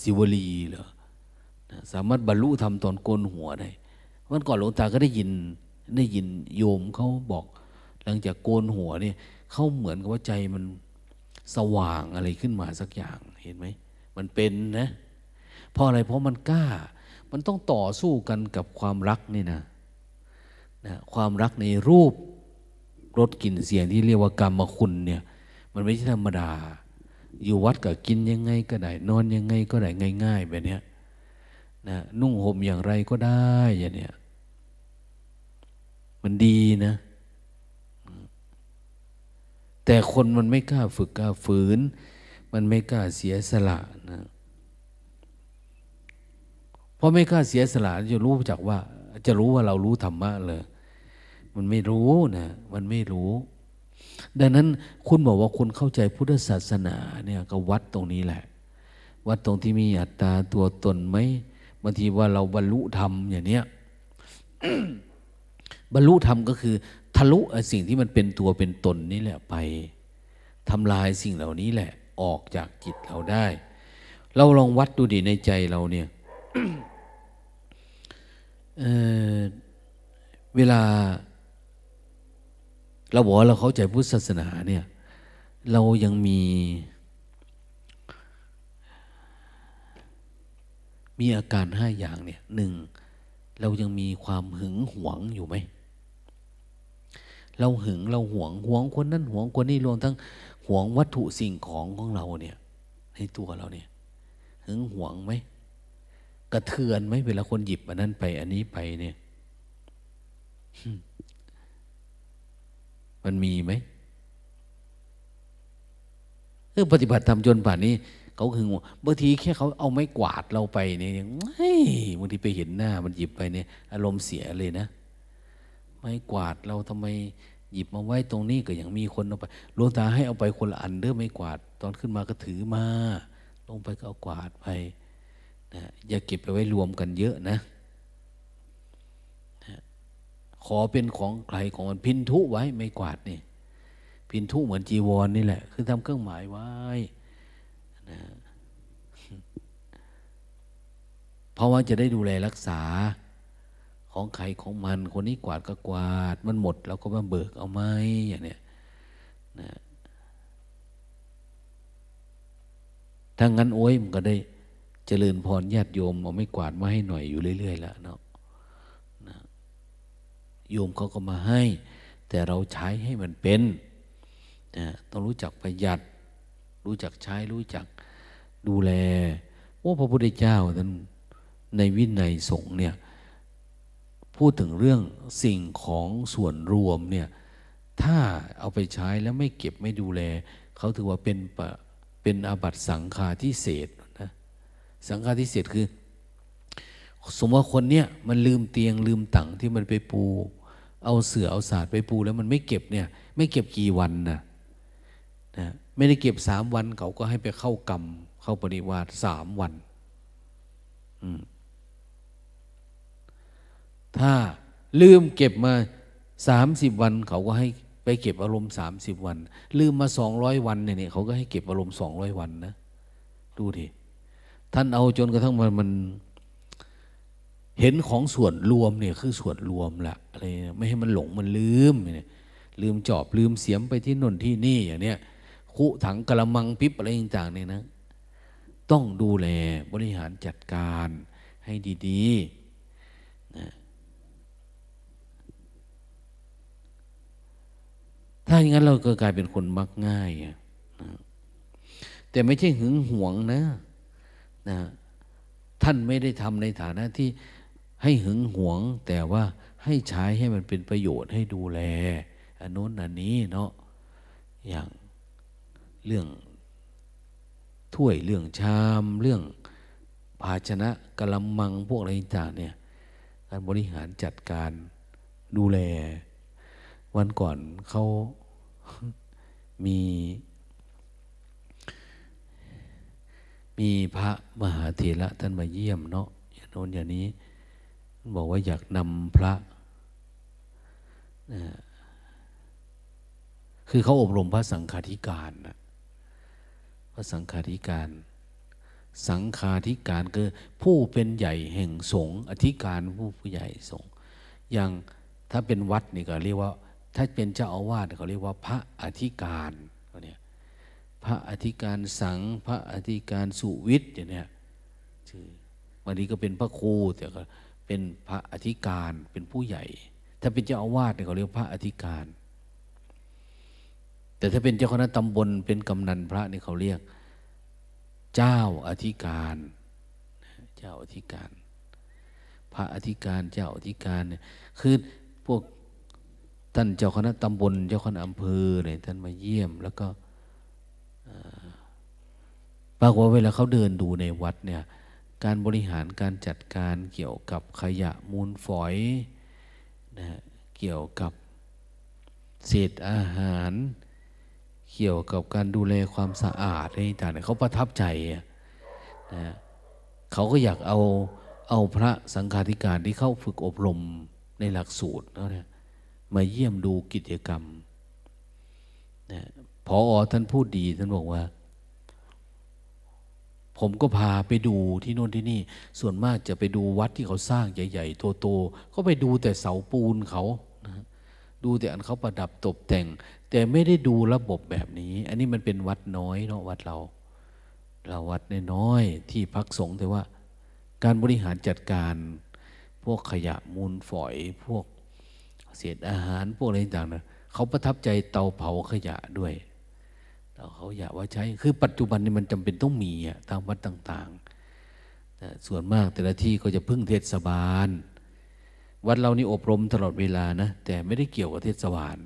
สิวลีเหรอสามารถบรรลุธรรมตอนโกนหัวได้วันก่อนหลวงตาก็ได้ยินโยมเขาบอก หลังจากโกนหัวเนี่ยเขาเหมือนกับว่าใจมันสว่างอะไรขึ้นมาสักอย่างเห็นไหมมันเป็นนะเพราะอะไรเพราะมันกล้ามันต้องต่อสู้กันกับความรักนี่นะนะความรักในรูปรสกลิ่นเสียงที่เรียกว่ากรรมคุณเนี่ยมันไม่ใช่ธรรมดาอยู่วัดก็กินยังไงก็ได้นอนยังไงก็ได้ง่ายๆแบบเนี้ยนะนุ่งห่มอย่างไรก็ได้อย่างเนี้ยมันดีนะแต่คนมันไม่กล้าฝึกกล้าฝืนมันไม่กล้าเสียสละนะเพราะไม่กล้าเสียสละจะรู้จากว่าจะรู้ว่าเรารู้ธรรมะเลยมันไม่รู้นะมันไม่รู้ดังนั้นคุณบอกว่าคุณเข้าใจพุทธศาสนาเนี่ยก็วัดตรงนี้แหละวัดตรงที่มีอัตตาตัวตนไหมบางทีว่าเราบรรลุธรรมอย่างเนี้ย บรรลุธรรมก็คือทะลุสิ่งที่มันเป็นตัวเป็นตนนี่แหละไปทำลายสิ่งเหล่านี้แหละออกจากจิตเราได้เราลองวัดดูดิในใจเราเนี่ย เวลาเราบอกว่าเราเข้าใจพุทธศาสนาเนี่ยเรายังมีอาการ5อย่างเนี่ยหนึ่งเรายังมีความหึงหวงอยู่ไหมเราหึงเราหวงคนนั้นหวงคนนี้รวมทั้งหวงวัตถุสิ่งของของเราเนี่ยในตัวเราเนี่ยหึงหวงไหมกระเทือนไหมเวลาคนหยิบอันนั้นไปอันนี้ไปเนี่ยมันมีไหมปฏิบัติธรรมจนป่านนี้เขาหึงหวงบางทีแค่เขาเอาไม้กวาดเราไปเนี่ยบางทีไปเห็นหน้ามันหยิบไปเนี่ยอารมณ์เสียเลยนะไม้กวาดเราทำไมหยิบมาไว้ตรงนี้ก็ยังมีคนเอาไปหลวงตาให้เอาไปคนละอันเด้อไม้กวาดตอนขึ้นมาก็ถือมาลงไปก็เอากวาดไปนะอย่าเก็บไปไว้รวมกันเยอะนะขอเป็นของใครของมันพินทุไว้ไม้กวาดนี่พินทุเหมือนจีวร นี่แหละคือทำเครื่องหมายไว้นะเพราะว่าจะได้ดูแลรักษาของใครของมันคนนี้กวาดก็กวาดมันหมดแล้วก็มาเบิกเอาไหมอย่างเนี้ยนะถ้างั้นโอ้ยมันก็ได้เจริญพรญาติโยมเอาไม่กวาดมาให้หน่อยอยู่เรื่อยๆละเนาะนะโยมเขาก็มาให้แต่เราใช้ให้มันเป็นนะต้องรู้จักประหยัดรู้จักใช้รู้จักดูแลพระพุทธเจ้าท่านในวินัยสงฆ์เนี่ยพูดถึงเรื่องสิ่งของส่วนรวมเนี่ยถ้าเอาไปใช้แล้วไม่เก็บไม่ดูแลเขาถือว่าเป็นอาบัติสังฆาทิเศษนะสังฆาทิเศษคือสมมติว่าคนเนี่ยมันลืมเตียงลืมตั๋งที่มันไปปูเอาเสื่อเอาสาดไปปูแล้วมันไม่เก็บเนี่ยไม่เก็บกี่วันนะไม่ได้เก็บ3วันเขาก็ให้ไปเข้ากรรมเข้าปฏิวาส3วันถ้าลืมเก็บมา30วันเขาก็ให้ไปเก็บอารมณ์30วันลืมมา200วันเนี่ยเขาก็ให้เก็บอารมณ์200วันนะดูดิท่านเอาจนกระทั่งมันเห็นของส่วนรวมเนี่ยคือส่วนรวมแหละอะไรไม่ให้มันหลงมันลืมเนี่ยลืมจอบลืมเสียมไปที่โน่นที่นี่อย่างเนี้ยคุถังกะละมังปิ๊บอะไรต่างๆเนี่ยนะต้องดูแลบริหารจัดการให้ดีๆนะถ้าอย่างนั้นเราก็กลายเป็นคนมักง่ายนะแต่ไม่ใช่หึงหวงนะท่านไม่ได้ทำในฐานะที่ให้หึงหวงแต่ว่าให้ใช้ให้มันเป็นประโยชน์ให้ดูแลอันโน้นอันนี้เนาะอย่างเรื่องถ้วยเรื่องชามเรื่องภาชนะกะละมังพวกอะไรต่างเนี่ยการบริหารจัดการดูแลวันก่อนเขามีพระมหาเถระท่านมาเยี่ยมเนาะอย่างโน้นอย่างนี้บอกว่าอยากนำพระคือเขาอบรมพระสังฆาธิการนะพระสังฆาธิการสังฆาธิการคือผู้เป็นใหญ่แห่งสงฆ์อธิการผู้ใหญ่สงฆ์อย่างถ้าเป็นวัดนี่ก็เรียกว่า ถ้าเป็นเจ้าอาวาสเขาเรียกว่าพระอธิการเนี่ยพระอธิการสังพระอธิการสุวิทย์อย่างเนี้ยชื่อวันนี้ก็เป็นพระครูแต่ก็เป็นพระอธิการเป็นผู้ใหญ่ถ้าเป็นเจ้าอาวาสเขาเรียกพระอธิการแต่ถ้าเป็นเจ้าคณะตำบลเป็นกำนันพระนี่เขาเรียกเจ้าอธิการเจ้าอธิการพระอธิการเจ้าอธิการเนี่ยคือพวกท่านเจ้าคณะตำบลเจ้าคณะอำเภอเนี่ยท่านมาเยี่ยมแล้วก็ปรากฏว่าเวลาเขาเดินดูในวัดเนี่ยการบริหารการจัดการเกี่ยวกับขยะมูลฝอยนะเกี่ยวกับเศษอาหารเกี่ยวกับการดูแลความสะอาดอะไรต่างๆเขาประทับใจนะเขาก็อยากเอาพระสังฆาธิการที่เข้าฝึกอบรมในหลักสูตรเขาเนี่ยมาเยี่ยมดูกิจกรรมนะผอ.ท่านพูดดีท่านบอกว่าผมก็พาไปดูที่โน่นที่นี่ส่วนมากจะไปดูวัดที่เขาสร้างใหญ่ๆโตๆก็ไปดูแต่เสาปูนเขานะดูแต่อันเขาประดับตกแต่งแต่ไม่ได้ดูระบบแบบนี้อันนี้มันเป็นวัดน้อยเนาะวัดเราวัดน้อยๆที่พักสงฆ์แต่ว่าการบริหารจัดการพวกขยะมูลฝอยพวกเศษอาหารพวกอะไรต่างๆนะเขาประทับใจเตาเผาขยะด้วยเขาอยากว่าใช้คือปัจจุบันนี้มันจำเป็นต้องมีตามวัดต่างๆแต่ส่วนมากแต่ละที่ก็จะพึ่งเทศบาลวัดเรานี่อบรมตลอดเวลานะแต่ไม่ได้เกี่ยวกับเทศบาล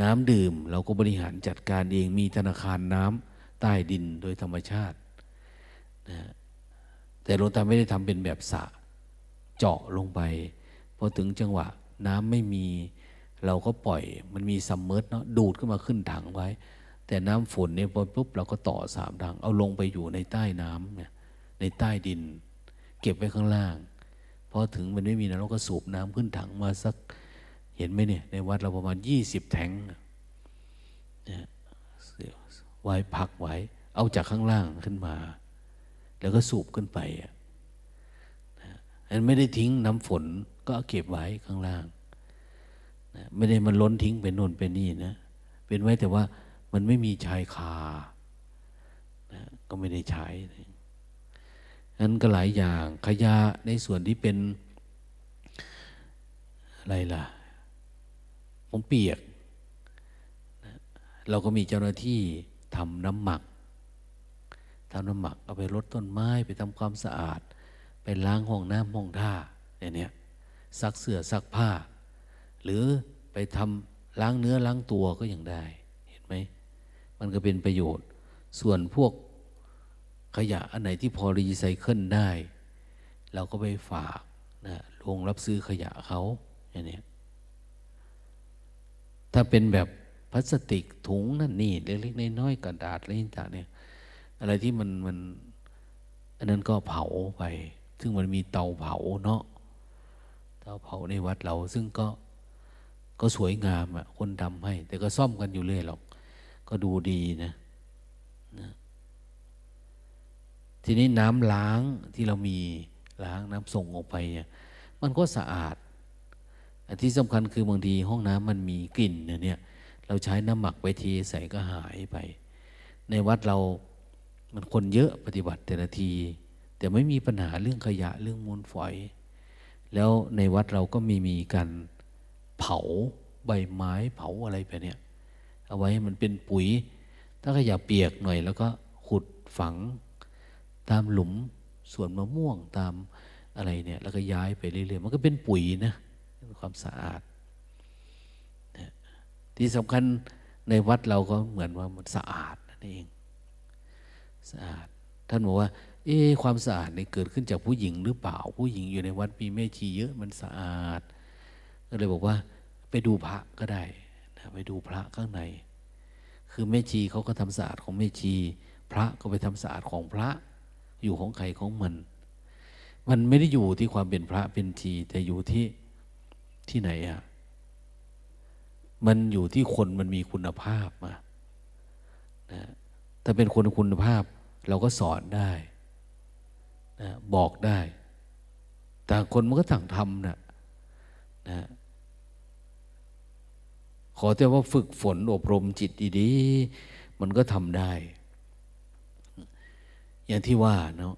น้ำดื่มเราก็บริหารจัดการเองมีธนาคารน้ำใต้ดินโดยธรรมชาตินะแต่หลวงตาไม่ได้ทำเป็นแบบสระเจาะลงไปพอถึงจังหวะน้ำไม่มีเราก็ปล่อยมันมีซัมเมอร์เนาะดูดขึ้นมาขึ้นถังไว้แต่น้ำฝนเนี่ยพอปุ๊บเราก็ต่อสามดังเอาลงไปอยู่ในใต้น้ำเนี่ยในใต้ดินเก็บไว้ข้างล่างพอถึงมันไม่มีน้ำเราก็สูบน้ำขึ้นถังมาสักเห็นไหมเนี่ยในวัดเราประมาณ20 แท้งเนี่ยไว้พักไว้เอาจากข้างล่างขึ้นมาแล้วก็สูบขึ้นไปอันไม่ได้ทิ้งน้ำฝนก็เก็บไว้ข้างล่างไม่ได้มันล้นทิ้งไปโน่นไปนี่นะเป็นไว้แต่ว่ามันไม่มีชายคานะก็ไม่ได้ใช้นั้นก็หลายอย่างขยะในส่วนที่เป็นอะไรล่ะผมเปียกนะเราก็มีเจ้าหน้าที่ทำน้ำหมักเอาไปรดต้นไม้ไปทำความสะอาดไปล้างห้องน้ำห้องท่าอย่างเนี้ยซักเสื้อซักผ้าหรือไปทำล้างเนื้อล้างตัวก็ยังได้ไหมมันก็เป็นประโยชน์ส่วนพวกขยะอันไหนที่พอรีไซเคิลได้เราก็ไปฝากนะโรงรับซื้อขยะเขาอย่างนี้ถ้าเป็นแบบพลาสติกถุงนั่นนี่เล็กๆน้อยๆกระดาษอะไรต่างเนี่ยอะไรที่มันอันนั้นก็เผาไปซึ่งมันมีเตาเผาเนาะเตาเผาในวัดเราซึ่งก็สวยงามอ่ะคนทำให้แต่ก็ซ่อมกันอยู่เรื่อยหรอกก็ดูดีนะทีนี้น้ำล้างที่เรามีล้างน้ำส่งออกไปเนี่ยมันก็สะอาดอันที่สำคัญคือบางทีห้องน้ำมันมีกลิ่นเนี่ยเราใช้น้ำหมักไปทีใส่ก็หายไปในวัดเรามันคนเยอะปฏิบัติแต่ละทีแต่ไม่มีปัญหาเรื่องขยะเรื่องมูลฝอยแล้วในวัดเราก็มีกันเผาใบไม้เผาอะไรไปเนี่ยเอาไว้ให้มันเป็นปุ๋ยถ้าขยะเปียกหน่อยแล้วก็ขุดฝังตามหลุมสวนมะม่วงตามอะไรเนี่ยแล้วก็ย้ายไปเรื่อยๆมันก็เป็นปุ๋ยนะความสะอาดที่สำคัญในวัดเราก็เหมือนว่ามันสะอาดนั่นเองสะอาดท่านบอกว่าความสะอาดนี่เกิดขึ้นจากผู้หญิงหรือเปล่าผู้หญิงอยู่ในวัดมีแม่ชีเยอะมันสะอาดก็เลยบอกว่าไปดูพระก็ได้นะไปดูพระข้างในคือแม่ชีเขาก็ทำสะอาดของแม่ชีพระก็ไปทำสะอาดของพระอยู่ของใครของมันไม่ได้อยู่ที่ความเป็นพระเป็นชีแต่อยู่ที่ไหนอ่ะมันอยู่ที่คนมันมีคุณภาพมานะถ้าเป็นคนคุณภาพเราก็สอนได้นะบอกได้แต่คนมันก็ต่างทำนะ ขอแต่ว่าฝึกฝนอบรมจิตดีๆมันก็ทำได้อย่างที่ว่าเนาะ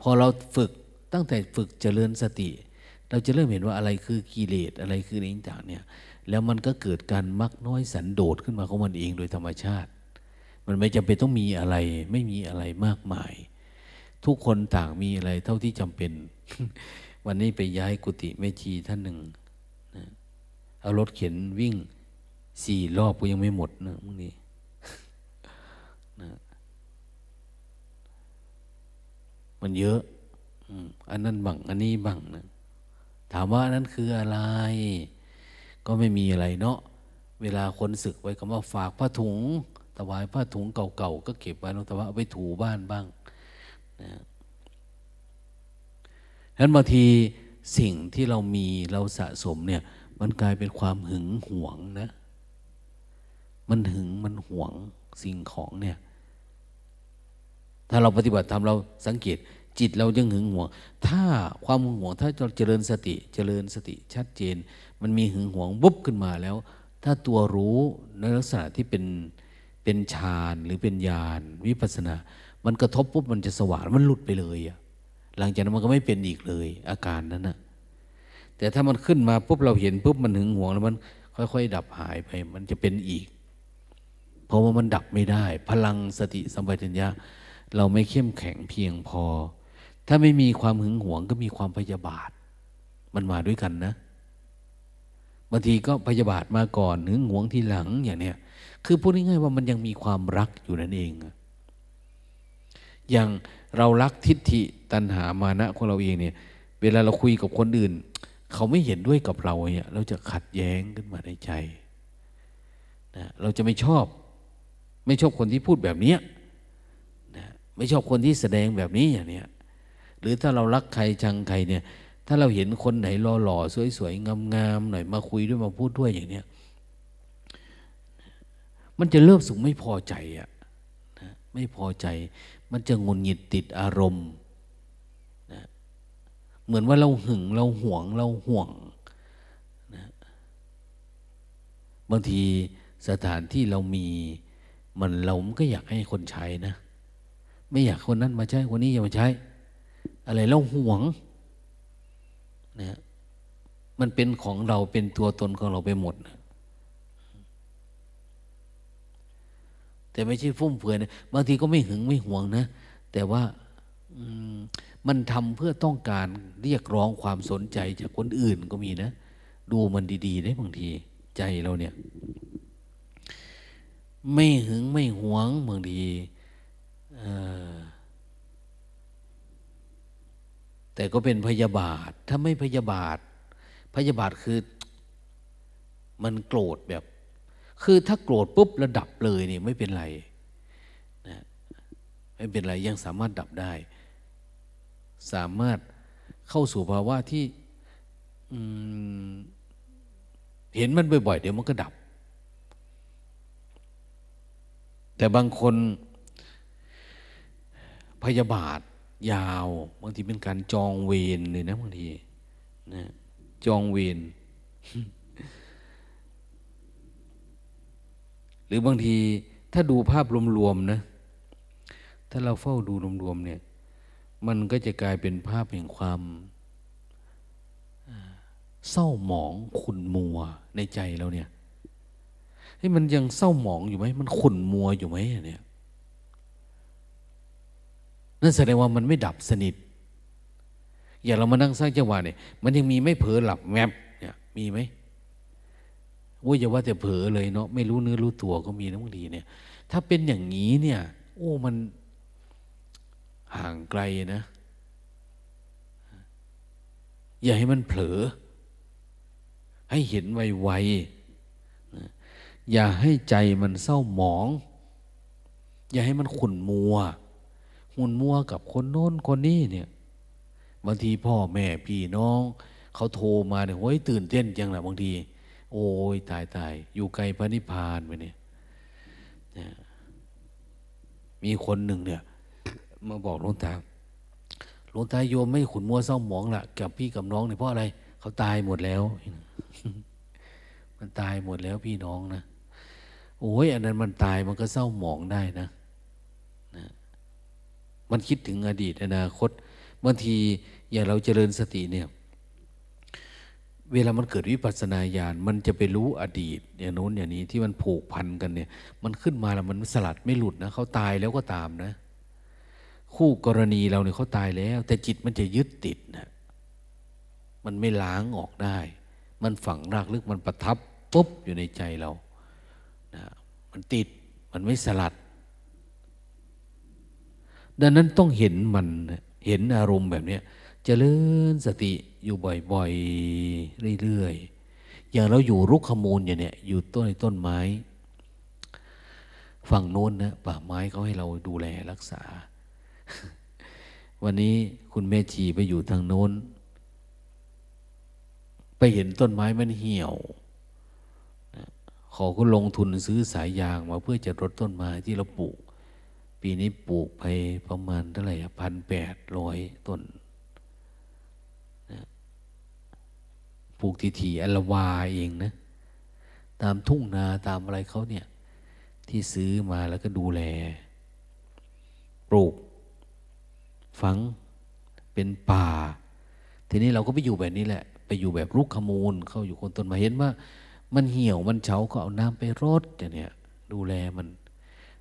พอเราฝึกตั้งแต่ฝึกเจริญสติเราจะเริ่มเห็นว่าอะไรคือกิเลสอะไรคือนิจารเนี่ยแล้วมันก็เกิดการมักน้อยสันโดษขึ้นมาของมันเองโดยธรรมชาติมันไม่จำเป็นต้องมีอะไรไม่มีอะไรมากมายทุกคนต่างมีอะไรเท่าที่จำเป็น วันนี้ไปย้ายกุฏิแม่ชีท่านหนึ่งนะเอารถเข็นวิ่ง4 รอบก็ยังไม่หมดนะพวกนี้ นะมันเยอะอันนั้นบังอันนี้บังนะถามว่านั้นคืออะไรก็ไม่มีอะไรเนาะเวลาคนศึกไว้คำว่าฝากผ้าถุงถวายผ้าถุงเก่าๆก็เก็บไว้ลงแต่ว่าเอาไปถูบ้านบ้างนะฉะนั้นบางทีสิ่งที่เรามีเราสะสมเนี่ยมันกลายเป็นความหึงหวงนะมันหึงมันหวงสิ่งของเนี่ยถ้าเราปฏิบัติธรรมเราสังเกตจิตเรายังหึงหวงถ้าความหึงหวงถ้าเราเจริญสติชัดเจนมันมีหึงหวงบุ๊บขึ้นมาแล้วถ้าตัวรู้ในลักษณะที่เป็นฌานหรือเป็นญาณวิปัสสนามันกระทบปุ๊บมันจะสว่างมันหลุดไปเลยอะหลังจากนั้นมันก็ไม่เป็นอีกเลยอาการนั้นนะแต่ถ้ามันขึ้นมาปุ๊บเราเห็นปุ๊บมันหึงหวงแล้วมันค่อยๆดับหายไปมันจะเป็นอีกเพราะว่ามันดับไม่ได้พลังสติสัมปชัญญะเราไม่เข้มแข็งเพียงพอถ้าไม่มีความหึงหวงก็มีความพยาบาทมันมาด้วยกันนะบางทีก็พยาบาทมาก่อนหึงหวงทีหลังอย่างเนี้ยคือพูดง่ายๆว่ามันยังมีความรักอยู่นั่นเองอย่างเรารักทิฏฐิตัณหามานะของเราเองเนี่ยเวลาเราคุยกับคนอื่นเขาไม่เห็นด้วยกับเราเนี่ยเราจะขัดแย้งขึ้นมาในใจนะเราจะไม่ชอบคนที่พูดแบบนี้นะไม่ชอบคนที่แสดงแบบนี้อย่างเนี้ยหรือถ้าเรารักใครชังใครเนี่ยถ้าเราเห็นคนไหนหล่อๆสวยๆงามๆหน่อยมาคุยด้วยมาพูดด้วยอย่างเนี้ยมันจะเริ่มสุขไม่พอใจอะนะไม่พอใจมันจะงุนงิดติดอารมณ์นะเหมือนว่าเราหึงเราห่วงนะบางทีสถานที่เรามีมันเราก็อยากให้คนใช้นะไม่อยากคนนั้นมาใช้คนนี้อย่ามาใช้อะไรเราห่วงนะมันเป็นของเราเป็นตัวตนของเราไปหมดนะแต่ไม่ใช่ฟุ่มเฟือยนะบางทีก็ไม่หึงไม่หวงนะแต่ว่ามันทำเพื่อต้องการเรียกร้องความสนใจจากคนอื่นก็มีนะดูมันดีๆได้บางทีใจเราเนี่ยไม่หึงไม่หวงบางทีแต่ก็เป็นพยาบาทถ้าไม่พยาบาทคือมันโกรธแบบคือถ้าโกรธปุ๊บระดับเลยเนี่ยไม่เป็นไรนะไม่เป็นไรยังสามารถดับได้สามารถเข้าสู่ภาวะที่เห็นมันบ่อยๆเดี๋ยวมันก็ดับแต่บางคนพยาบาทยาวบางทีเป็นการจองเวรเลยนะบางทีนะจองเวร หรือบางทีถ้าดูภาพรวมๆนะถ้าเราเฝ้าดูรวมๆเนี่ยมันก็จะกลายเป็นภาพแห่งความเศร้าหมองขุ่นมัวในใจเราเนี่ยเฮ้ยมันยังเศร้าหมองอยู่ไหมมันขุ่นมัวอยู่ไหมเนี่ยนั่นแสดงว่ามันไม่ดับสนิทอย่าเรามานั่งสร้างจังหวะเนี่ยมันยังมีไม่เผลอหลับแมบเนี่ยมีไหมโอ้ยอย่าว่าแต่เผลอเลยเนาะไม่รู้เนื้อรู้ตัวก็มีนะบางทีเนี่ยถ้าเป็นอย่างนี้เนี่ยโอ้มันห่างไกลนะอย่าให้มันเผลอให้เห็นไวๆอย่าให้ใจมันเศร้าหมองอย่าให้มันขุ่นมัวกับคนโน้นคนนี้เนี่ยบางทีพ่อแม่พี่น้องเขาโทรมาเนี่ยโอ้ยตื่นเต้นจังแหละบางทีโอ้ยตายอยู่ไกลพระนิพพานไปเนี่ยมีคนหนึ่งเนี่ยมาบอกหลวงตาโยมไม่ขุ่นมัวเศร้าหมองละกับพี่กับน้องเนี่ยเพราะอะไรเขาตายหมดแล้ว มันตายหมดแล้วพี่น้องนะโอ้ยอันนั้นมันตายมันก็เศร้าหมองได้นะมันคิดถึงอดีตอนาคตบางทีอย่างเราเจริญสติเนี่ยเวลามันเกิดวิปัสสนาญาณมันจะไปรู้อดีตอย่างโน้นอย่างนี้ที่มันผูกพันกันเนี่ยมันขึ้นมาแล้วมันสลัดไม่หลุดนะเขาตายแล้วก็ตามนะคู่กรณีเราเนี่ยเขาตายแล้วแต่จิตมันจะยึดติดนะมันไม่ล้างออกได้มันฝังรากลึกมันประทับปุ๊บอยู่ในใจเรานะมันติดมันไม่สลัดดังนั้นต้องเห็นมันเห็นอารมณ์แบบนี้เจริญสติอยู่บ่อยๆเรื่อยๆอย่างเราอยู่รุกขมูลอย่างเนี้ยอยู่ต้นไม้ฝั่งโน้นนะป่าไม้เขาให้เราดูแลรักษา วันนี้คุณแม่ชีไปอยู่ทางโน้นไปเห็นต้นไม้มันเหี่ยวขอก็ลงทุนซื้อสายยางมาเพื่อจะรดต้นไม้ที่เราปลูกปีนี้ปลูกไปประมาณเท่าไหร่ 1,800 ต้นปลูกทีอัลวาเองนะตามทุ่งนาตามอะไรเขาเนี่ยที่ซื้อมาแล้วก็ดูแลปลูกฝังเป็นป่าทีนี้เราก็ไปอยู่แบบนี้แหละไปอยู่แบบรุกขมูลเข้าอยู่คนต้นไม้เห็นว่ามันเหี่ยวมันเฉาก็เอาน้ำไปรดอย่างเนี้ยดูแลมัน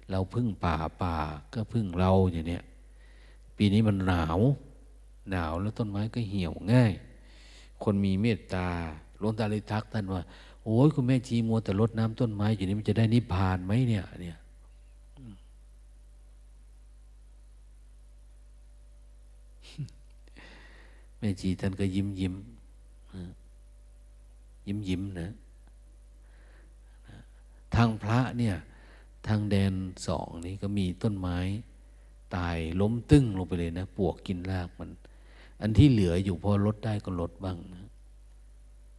เราพึ่งป่าก็พึ่งเราอย่างเนี้ยปีนี้มันหนาวแล้วต้นไม้ก็เหี่ยวง่ายคนมีเมตตาหลวงตาเลยทักท่านว่าโอ้ยคุณแม่ชีมัวแต่รดน้ำต้นไม้อยู่นี้มันจะได้นิพพานไหมเนี่ยแม่ชีท่านก็ยิ้มนะทางพระเนี่ยทางแดนสองนี่ก็มีต้นไม้ตายล้มตึ้งลงไปเลยนะปวกกินรากมันอันที่เหลืออยู่พอลดได้ก็ลดบ้างนะ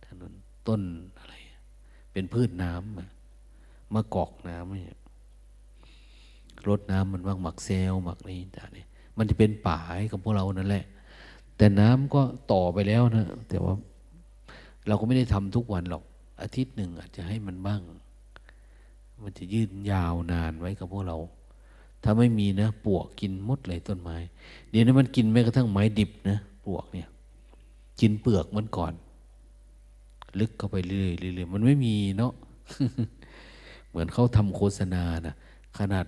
ท่านนั้นต้นอะไรเป็นพืชน้ำมะกอกน้ำเนี่ยลดน้ำมันบ้างหมักเซลหมักอะไรต่างเนี่ยมันจะเป็นป่าให้กับพวกเรานั่นแหละแต่น้ำก็ต่อไปแล้วนะแต่ว่าเราก็ไม่ได้ทำทุกวันหรอกอาทิตย์หนึ่งอาจจะให้มันบ้างมันจะยืดยาวนานไว้กับพวกเราถ้าไม่มีนะปวกกินหมดเลยต้นไม้เดี๋ยวนี้มันกินแม้กระทั่งไม้ดิบนะปวกเนี่ยกินเปลือกมันก่อนลึกเข้าไปเรื่อยๆมันไม่มีเนาะ เหมือนเขาทำโฆษณานะขนาด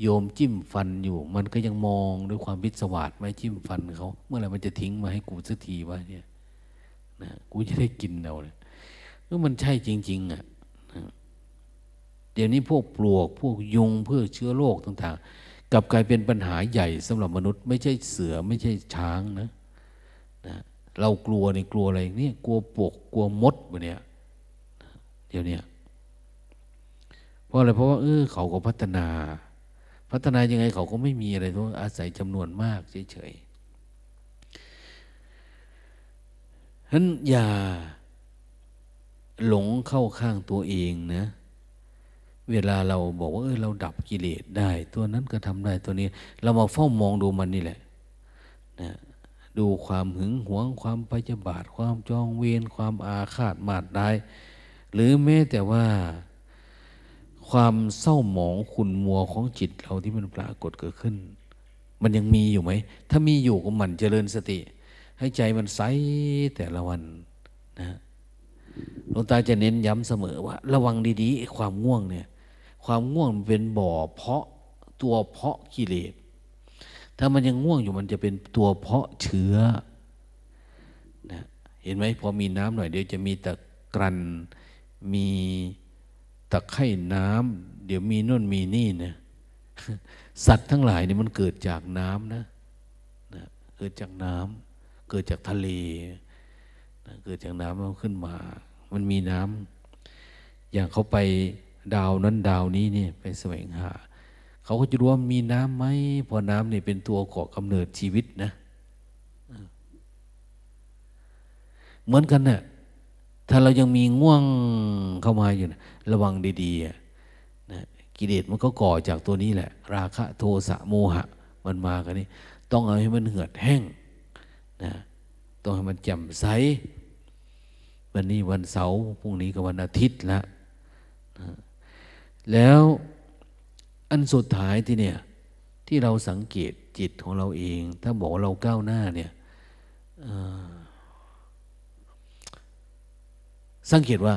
โยมจิ้มฟันอยู่มันก็ยังมองด้วยความพิศวาสไม่จิ้มฟันเขาเมื่อไหร่มันจะทิ้งมาให้กูสักทีวะเนี่ยนะกูจะได้กินเอาเลยแล้วมันใช่จริงๆอ่ะเดี๋ยวนี้พวกปลวกพวกยุงเพื่อเชื้อโรคต่างๆกลับกลายเป็นปัญหาใหญ่สำหรับมนุษย์ไม่ใช่เสือไม่ใช่ช้างนะเรากลัวนี่กลัวอะไรนี่กลัวปลวกกลัวมดแบบนี้เดี๋ยวนี้เพราะอะไรเพราะว่าเขาก็พัฒนายังไงเขาก็ไม่มีอะไรเพราะอาศัยจำนวนมากเฉยๆฉะนั้นอย่าหลงเข้าข้างตัวเองนะเวลาเราบอกว่าเราดับกิเลสได้ตัวนั้นก็ทำได้ตัวนี้เรามาเฝ้ามองดูมันนี่แหละนะดูความหึงหวงความพยาบาทความจองเวรความอาฆาตมาดร้ายหรือแม้แต่ว่าความเศร้าหมองขุ่นมัวของจิตเราที่มันปรากฏเกิดขึ้นมันยังมีอยู่ไหมถ้ามีอยู่ก็หมั่นเจริญสติให้ใจมันใสแต่ละวันนะหลวงตาจะเน้นย้ำเสมอว่าระวังดีๆความง่วงเนี่ยความง่วงมันเป็นบ่อเพาะตัวเพาะกิเลสถ้ามันยังง่วงอยู่มันจะเป็นตัวเพาะเชื้อนะเห็นไหมพอมีน้ำหน่อยเดี๋ยวจะมีตะกรันมีตะไคร่น้ำเดี๋ยวมีนู่นมีนี่นะสัตว์ทั้งหลายนี่มันเกิดจากน้ำนะเกิดจากน้ำเกิดจากทะเลเกิดจากน้ำมันขึ้นมามันมีน้ำอย่างเขาไปดาวนั้นดาวนี้เนี่ยไปแสวงหาเขาก็จะรู้ว่ามีน้ำไหมพอน้ำเนี่ยเป็นตัวก่อกำเนิดชีวิตนะเหมือนกันเนี่ยถ้าเรายังมีง่วงเข้ามาอยู่นะระวังดีๆนะกิเลสมันก็ก่อจากตัวนี้แหละราคะโทสะโมหะมันมากันนี่ต้องเอาให้มันเหือดแห้งนะต้องให้มันแจ่มใสเว วันนี้วันเสาร์พรุ่งนี้ก็วันอาทิตย์ละแล้วอันสุดท้ายที่เนี่ยที่เราสังเกตจิตของเราเองถ้าบอกเราก้าวหน้าเนี่ยสังเกตว่า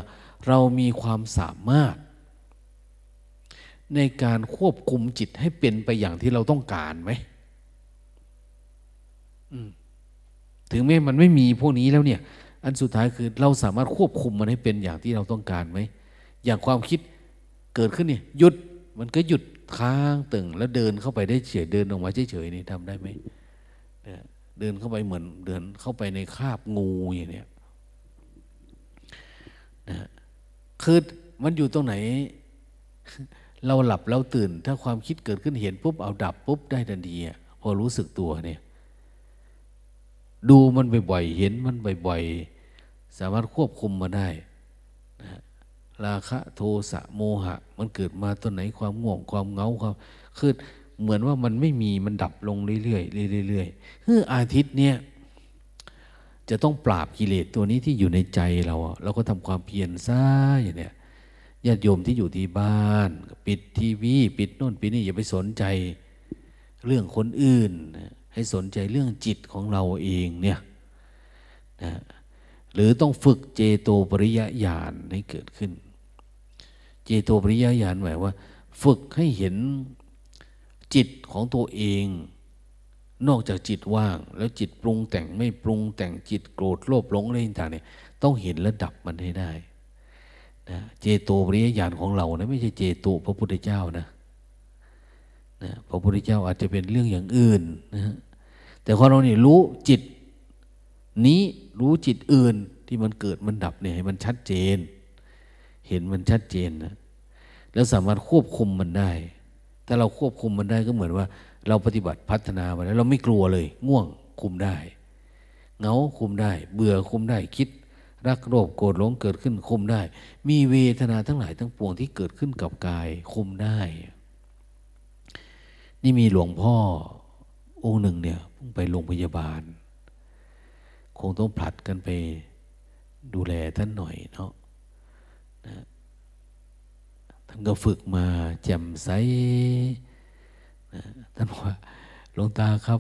เรามีความสามารถในการควบคุมจิตให้เป็นไปอย่างที่เราต้องการไหมถึงแม้มันไม่มีพวกนี้แล้วเนี่ยอันสุดท้ายคือเราสามารถควบคุมมันให้เป็นอย่างที่เราต้องการไหมอย่างความคิดเกิดขึ้นเนี่ยหยุดมันก็หยุดค้างตึงแล้วเดินเข้าไปได้เฉยเดินออกมาเฉยๆนี่ทำได้ไหมเดินเข้าไปเหมือนเดินเข้าไปในคราบงูอย่างเนี้ยนะคือมันอยู่ตรงไหนเราหลับเราตื่นถ้าความคิดเกิดขึ้นเห็นปุ๊บเอาดับปุ๊บได้ทันทีพอรู้สึกตัวเนี่ยดูมันบ่อยๆเห็นมันบ่อยๆสามารถควบคุมมาได้นะราคะโทสะโมหะมันเกิดมาตอนไหนความง่วงความเหงาความคือเหมือนว่ามันไม่มีมันดับลงเรื่อยๆเรื่อยๆอาทิตย์เนี่ยจะต้องปราบกิเลสตัวนี้ที่อยู่ในใจเราเราก็ทำความเพียรซะอย่างเนี้ยญาติโยมที่อยู่ที่บ้านปิดทีวีปิดโน่นปิดนี่อย่าไปสนใจเรื่องคนอื่นให้สนใจเรื่องจิตของเราเองเนี่ยนะหรือต้องฝึกเจโตปริยญาณให้เกิดขึ้นเจโตปริยญาณหมายว่าฝึกให้เห็นจิตของตัวเองนอกจากจิตว่างแล้วจิตปรุงแต่งไม่ปรุงแต่งจิตโกรธโลภหลงอะไรต่างๆเนี่ยต้องเห็นและดับมันให้ได้นะเจโตปริยญาณของเรานะไม่ใช่เจโตพระพุทธเจ้านะนะพระพุทธเจ้าอาจจะเป็นเรื่องอย่างอื่นนะแต่ของเราเนี่ยรู้จิตนี้รู้จิตอื่นที่มันเกิดมันดับเนี่ยให้มันชัดเจนเห็นมันชัดเจนนะแล้วสามารถควบคุมมันได้ถ้าเราควบคุมมันได้ก็เหมือนว่าเราปฏิบัติพัฒนามาแล้วเราไม่กลัวเลยง่วงคุมได้เหงาคุมได้เบื่อคุมได้คิดรักโลภโกรธหลงเกิดขึ้นคุมได้มีเวทนาทั้งหลายทั้งปวงที่เกิดขึ้นกับกายคุมได้นี่มีหลวงพ่อองค์หนึ่งเนี่ยไปโรงพยาบาลคงต้องผลัดกันไปดูแลท่านหน่อยเนาะนะท่านก็ฝึกมาแจ่มใสนะท่านว่าหลวงตาครับ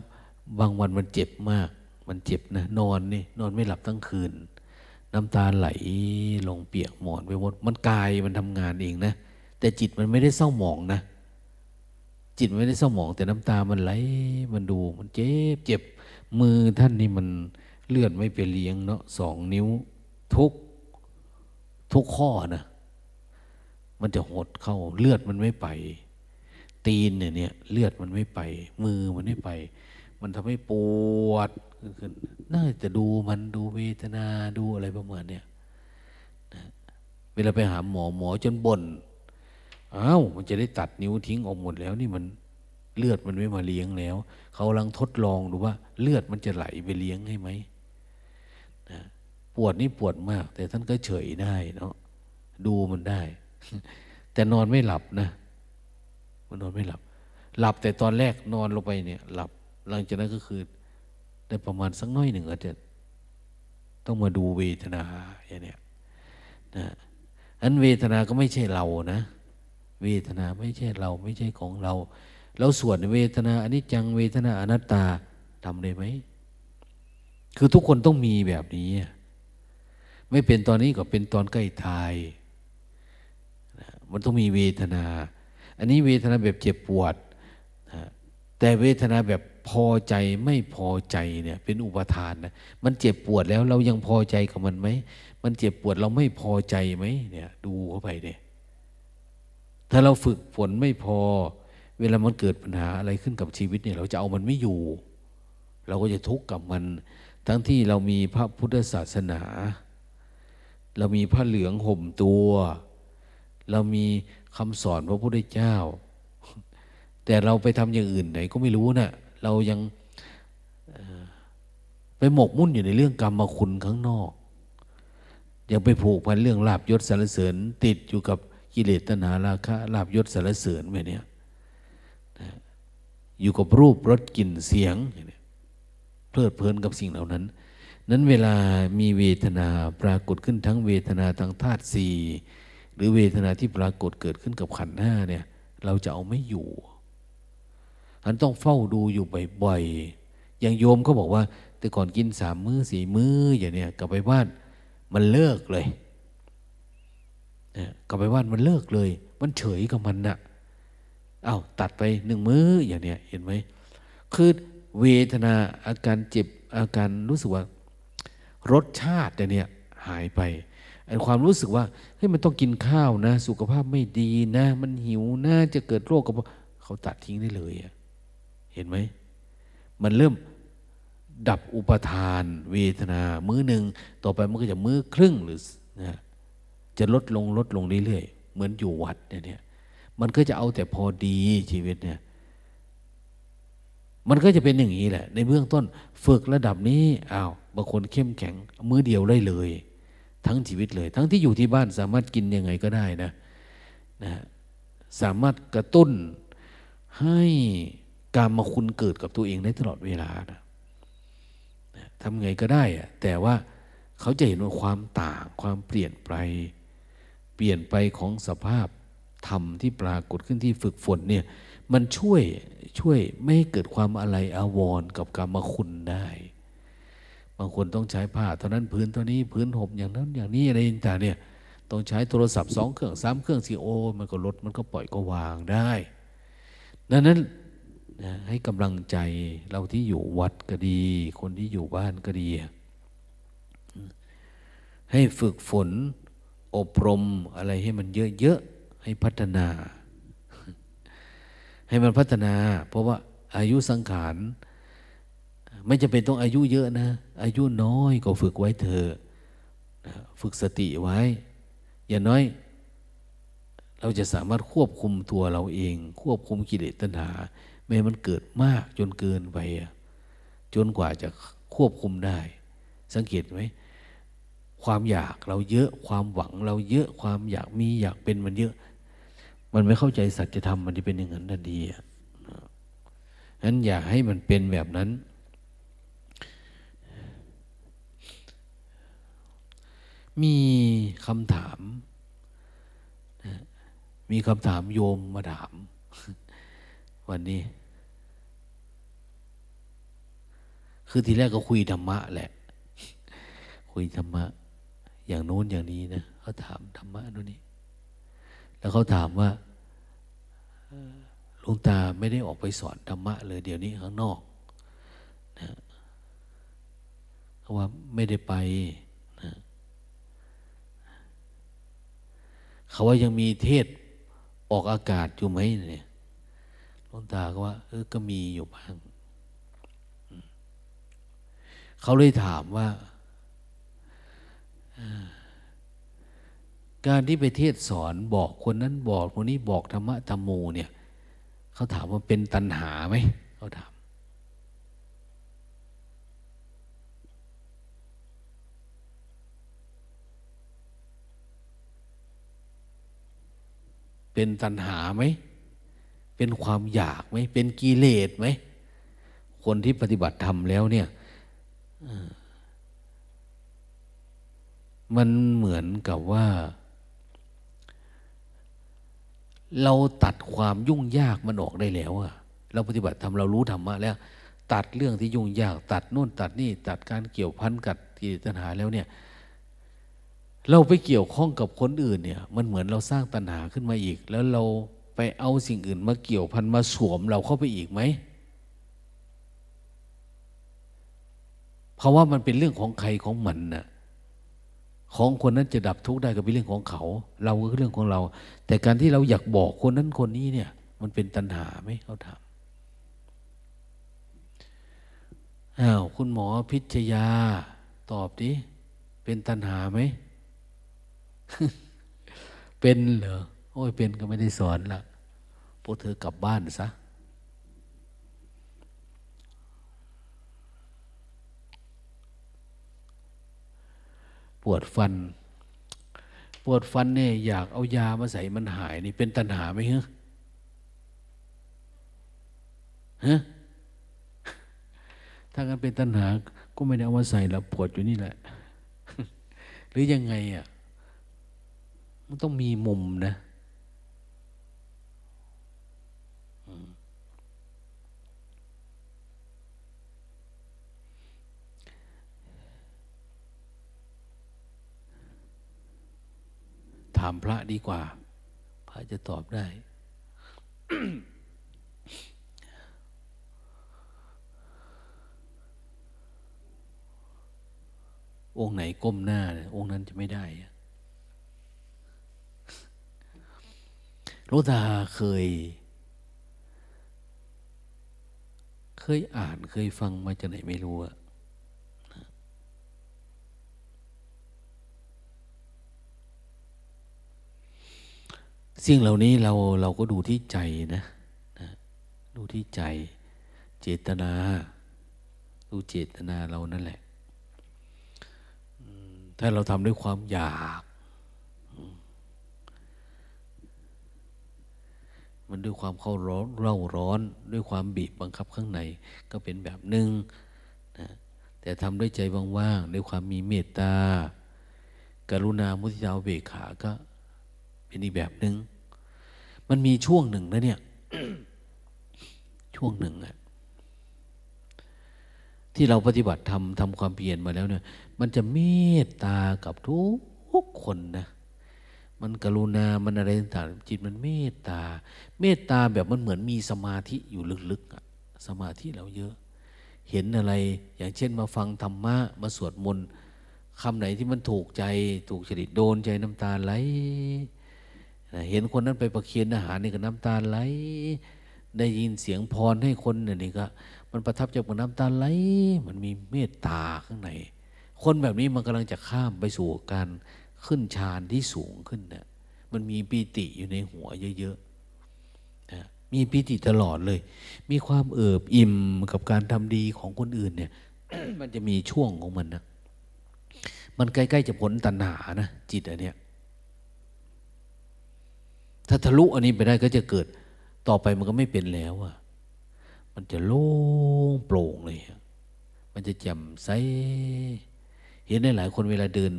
บางวันมันเจ็บมากมันเจ็บนะนอนไม่หลับทั้งคืนน้ำตาไหลลงเปียกหมอนไปหมดมันกายมันทำงานเองนะแต่จิตมันไม่ได้เศร้าหมองนะจิตไม่ได้เศร้าหมองแต่น้ำตามันไหลมันดูมันเจ็บมือท่านนี่มันเลือดไม่ไปเลี้ยงเนาะ2 นิ้วทุกข้อนะมันจะหดเข้าเลือดมันไม่ไปตีนเนี่ยเลือดมันไม่ไปมือมันไม่ไปมันทำให้ปวดขึ้นน่าจะดูมันดูเวทนาดูอะไรประมาณเนี้ยนะเวลาไปหาหมอจนบ่นอ้าวมันจะได้ตัดนิ้วทิ้งออกหมดแล้วนี่มันเลือดมันไม่มาเลี้ยงแล้วเขากำลังทดลองดูว่าเลือดมันจะไหลไปเลี้ยงให้ไหมนะปวดนี่ปวดมากแต่ท่านก็เฉยได้เนาะดูมันได้แต่นอนไม่หลับนะมันนอนไม่หลับหลับแต่ตอนแรกนอนลงไปเนี่ยหลับหลังจากนั้นก็คือได้ประมาณสักน้อยหนึ่งอาจจะต้องมาดูเวทนาอย่างเนี้ยนะอันเวทนาก็ไม่ใช่เรานะเวทนาไม่ใช่เราไม่ใช่ของเราแล้วส่วนเวทนาอนิจจังเวทนาอนัตตาทำได้ไหมคือทุกคนต้องมีแบบนี้ไม่เป็นตอนนี้ก็เป็นตอนใกล้ตายมันต้องมีเวทนาอันนี้เวทนาแบบเจ็บปวดแต่เวทนาแบบพอใจไม่พอใจเนี่ยเป็นอุปทานนะมันเจ็บปวดแล้วเรายังพอใจกับมันไหมมันเจ็บปวดเราไม่พอใจไหมเนี่ยดูเข้าไปเนี่ยถ้าเราฝึกฝนไม่พอเวลามันเกิดปัญหาอะไรขึ้นกับชีวิตเนี่ยเราจะเอามันไม่อยู่เราก็จะทุกข์กับมันทั้งที่เรามีพระพุทธศาสนาเรามีผ้าเหลืองห่มตัวเรามีคำสอนพระพุทธเจ้าแต่เราไปทำอย่างอื่นไหนก็ไม่รู้นะเรายังไปหมกมุ่นอยู่ในเรื่องกรรมคุณข้างนอกยังไปผูกพันเรื่องลาภยศสรรเสริญติดอยู่กับกิเลสตัณหาราคะลาภยศสรรเสริญไปเนี่ยอยู่กับรูปรสกลิ่นเสียงเพลิดเพลินกับสิ่งเหล่านั้น นั้นเวลามีเวทนาปรากฏขึ้นทั้งเวทนาทางธาตุสี่หรือเวทนาที่ปรากฏเกิดขึ้นกับขันธ์ห้าเนี่ยเราจะเอาไม่อยู่อันต้องเฝ้าดูอยู่บ่อยๆอย่างโยมก็บอกว่าแต่ก่อนกิน3 มื้อ 4 มื้ออย่างเนี้ยกลับไปบ้านมันเลิกเลยกลับไปบ้านมันเลิกเลยมันเฉยกับมันน่ะอ้าวตัดไป1 มื้ออย่างเนี้ยเห็นไหมคือเวทนาอาการเจ็บอาการรู้สึกว่ารสชาติเนี่ยหายไปความรู้สึกว่าเฮ้ยมันต้องกินข้าวนะสุขภาพไม่ดีนะมันหิวนะจะเกิดโรคกับเขาตัดทิ้งได้เลยเห็นไหมมันเริ่มดับอุปทานเวทนามื้อหนึ่งต่อไปมันก็จะมื้อครึ่งหรือนะจะลดลงเรื่อยๆเหมือนอยู่วัดเนี่ยมันก็จะเอาแต่พอดีชีวิตเนี่ยมันก็จะเป็นอย่างนี้แหละในเบื้องต้นฝึกระดับนี้อ้าวบางคนเข้มแข็งมื้อเดียวได้เลยทั้งชีวิตเลยทั้งที่อยู่ที่บ้านสามารถกินยังไงก็ได้นะสามารถกระตุ้นให้กามคุณเกิดกับตัวเองได้ตลอดเวลานะทำไงก็ได้อะแต่ว่าเขาจะเห็นว่าความต่างความเปลี่ยนไปของสภาพธรรมที่ปรากฏขึ้นที่ฝึกฝนเนี่ยมันช่วยไม่ให้เกิดความอะไรอาวรกับกามคุณได้บางคนต้องใช้ผ้าเท่านั้นพื้นเท่านี้พื้นห่มอย่างนั้นอย่างนี้อะไรต่างๆเนี่ยต้องใช้โทรศัพท์2 เครื่อง 3 เครื่อง 4โอมันก็ลดมันก็ปล่อยก็วางได้ดังนั้นให้กำลังใจเราที่อยู่วัดก็ดีคนที่อยู่บ้านก็ดีให้ฝึกฝนอบรมอะไรให้มันเยอะๆให้พัฒนาให้มันพัฒนาเพราะว่าอายุสังขารไม่จำเป็นต้องอายุเยอะนะอายุน้อยก็ฝึกไว้เถอะฝึกสติไว้อย่างน้อยเราจะสามารถควบคุมตัวเราเองควบคุมกิเลสตัณหาไม่มันเกิดมากจนเกินไปจนกว่าจะควบคุมได้สังเกตไหมความอยากเราเยอะความหวังเราเยอะความอยากมีอยากเป็นมันเยอะมันไม่เข้าใจสัจธรรมมันจะเป็นอย่างนั้นทันทีงั้นอยากให้มันเป็นแบบนั้นมีคำถามโยมมาถามวันนี้คือทีแรกก็คุยธรรมะแหละคุยธรรมะอย่างโน้นอย่างนี้นะเขาถามธรรมะโน่นนี่แล้วเขาถามว่าหลวงตาไม่ได้ออกไปสอนธรรมะเลยเดี๋ยวนี้ข้างนอกนะเขาว่าไม่ได้ไปนะเขาว่ายังมีเทศออกอากาศอยู่ไหมเนี่ยหลวงตาก็ว่าก็มีอยู่บ้างเขาเลยถามว่าการที่ไปเทศสอนบอกคนนั้นบอกคนนี้บอกธรรมะธรรมโมเนี่ยเขาถามว่าเป็นตัณหาไหมเขาถามเป็นตัณหาไหมเป็นความอยากไหมเป็นกิเลสไหมคนที่ปฏิบัติธรรมแล้วเนี่ยมันเหมือนกับว่าเราตัดความยุ่งยากมันออกได้แล้วเราปฏิบัติธรรมเรารู้ธรรมะแล้วตัดเรื่องที่ยุ่งยากตัดโน่นตัดนี่ตัดการเกี่ยวพันกับกิเลสตัณหาแล้วเนี่ยเราไปเกี่ยวข้องกับคนอื่นเนี่ยมันเหมือนเราสร้างตัณหาขึ้นมาอีกแล้วเราไปเอาสิ่งอื่นมาเกี่ยวพันมาสวมเราเข้าไปอีกไหมเพราะว่ามันเป็นเรื่องของใครของมันน่ะของคนนั้นจะดับทุกข์ได้ก็เป็นเรื่องของเขาเราก็เรื่องของเราแต่การที่เราอยากบอกคนนั้นคนนี้เนี่ยมันเป็นตัณหาไหมเขาถามคุณหมอพิชยาตอบดิเป็นตัณหาไหม เป็นเหรอโอ้ยเป็นก็ไม่ได้สอนละพวกเธอกลับบ้านซะปวดฟันเนี่ยอยากเอายามาใส่มันหายนี่เป็นตัณหาไหมฮะถ้างั้นเป็นตัณหา ก็ไม่ได้เอามาใส่ละปวดอยู่นี่แหละหรือยังไงอ่ะมันต้องมีมุมนะถามพระดีกว่าพระจะตอบได้ องค์ไหนก้มหน้าเนี่ยองค์นั้นจะไม่ได้หลวงตาเคยอ่านเคยฟังมาจากไหนไม่รู้อะสิ่งเหล่านี้เราก็ดูที่ใจนะดูที่ใจเจตนาดูเจตนาเรานั่นแหละถ้าเราทำด้วยความอยากมันด้วยความเข้าร้อนเร่าร้อนด้วยความบีบบังคับข้างในก็เป็นแบบหนึ่งนะแต่ทำด้วยใจว่างๆด้วยความมีเมตตากรุณามุทิตาอุเบกขาก็เป็นอีกแบบหนึ่งมันมีช่วงหนึ่งนะเนี่ย ช่วงหนึ่งอะที่เราปฏิบัติทำความเพียรมาแล้วเนี่ยมันจะเมตตากับทุกคนนะมันกรุณามันอะไรต่างๆจิตมันเมตตาแบบมันเหมือนมีสมาธิอยู่ลึกๆอะสมาธิเราเยอะเห็นอะไรอย่างเช่นมาฟังธรรมะมาสวดมนต์คำไหนที่มันถูกใจถูกจริตโดนใจน้ำตาไหลเห็นคนนั้นไปประเคียนอาหารนี่ก็น้ำตาไหลได้ยินเสียงพรให้คนนี่ก็มันประทับใจกับน้ำตาไหลมันมีเมตตาข้างในคนแบบนี้มันกำลังจะข้ามไปสู่การขึ้นฌานที่สูงขึ้นนะมันมีปิติอยู่ในหัวเยอะๆนะมีปิติตลอดเลยมีความเอิบอิ่มกับการทำดีของคนอื่นเนี่ย มันจะมีช่วงของมันนะมันใกล้ๆจะพ้นตัณหานะจิตอันเนี้ยถ้าทะลุอันนี้ไปได้ก็จะเกิดต่อไปมันก็ไม่เป็นแล้วอ่ะมันจะโล่งโปร่งเลยมันจะแจ่มใสเห็นได้หลายคนเวลาเดิน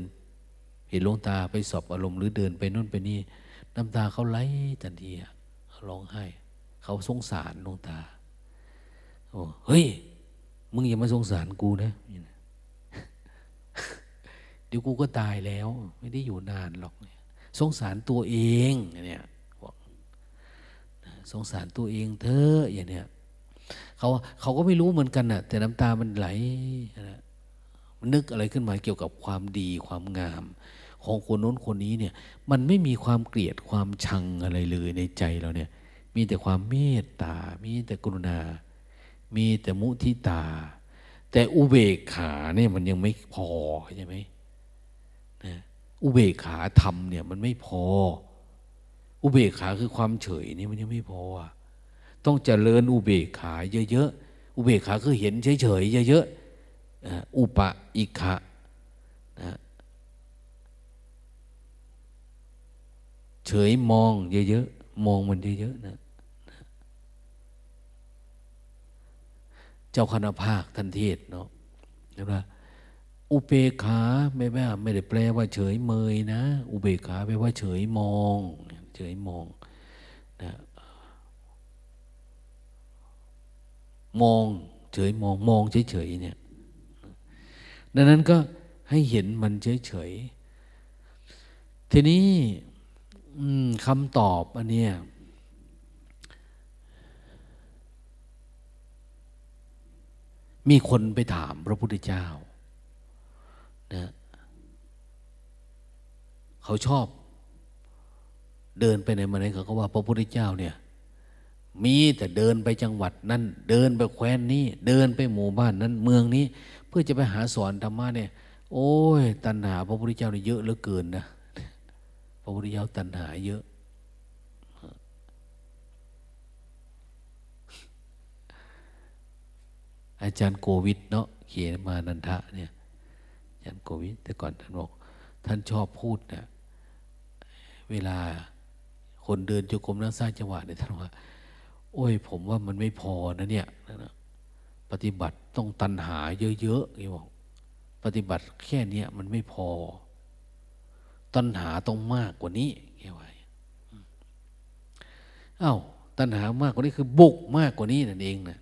เห็นหลวงตาไปสอบอารมณ์หรือเดินไปนู่นไปนี่น้ำตาเขาไหลทันทีเขาร้องไห้เขาสงสารหลวงตาโอ้เฮ้ยมึงอย่ามาสงสารกูนะเดี๋ยวกูก็ตายแล้วไม่ได้อยู่นานหรอกสงสารตัวเองเนี่ยบอกสงสารตัวเองเธออย่างเนี้ยเขาก็ไม่รู้เหมือนกันน่ะแต่น้ำตามันไหลนะมันนึกอะไรขึ้นมาเกี่ยวกับความดีความงามของคนโน้นคนนี้เนี่ยมันไม่มีความเกลียดความชังอะไรเลยในใจเราเนี่ยมีแต่ความเมตตามีแต่กรุณามีแต่มุทิตาแต่อุเบกขาเนี่ยมันยังไม่พอใช่ไหมนะอุเบกขาธรรมเนี่ยมันไม่พออุเบกขาคือความเฉยนี่มันยังไม่พอต้องเจริญอุเบกขาเยอะๆอุเบกขาคือเห็นเฉยๆเยอะๆอุปะอิขะนะเฉยมองเยอะๆมองมันเยอะๆนะเจ้าคณะภาคท่านเทศเนาะใช่ไหมอุเบกขาไม่ได้แปลว่าเฉยเมยนะอุเบกขาแปลว่าเฉยมองนะมองเฉยมองเฉยๆเนี่ยดังนั้นก็ให้เห็นมันเฉยๆทีนี้คำตอบอันเนี้ยมีคนไปถามพระพุทธเจ้านะเขาชอบเดินไปไหนมาไหนเขาก็ว่าพระพุทธเจ้าเนี่ยมีแต่เดินไปจังหวัดนั้นเดินไปแคว้นนี้เดินไปหมู่บ้านนั้นเมืองนี้เพื่อจะไปหาสอนธรรมะเนี่ยโอ้ยตัณหาพระพุทธเจ้าเนี่ยเยอะเหลือเกินนะพระพุทธเจ้าตัณหาเยอะอาจารย์โกวิทเนาะเขียนมานันทะเนี่ยอาจารย์โกวิทแต่ก่อนท่านบอกท่านชอบพูดเนี่ยเวลาคนเดินจงกรมนั่งสร้างจังหวะเนี่ยท่านว่าโอ้ยผมว่ามันไม่พอนะเนี่ยปฏิบัติต้องตัณหาเยอะๆนี่บอก ปฏิบัติแค่นี้มันไม่พอตัณหาต้องมากกว่านี้แกว่าเอ้าตัณหามากกว่านี้คือบุกมากกว่านี้นั่นเองนะ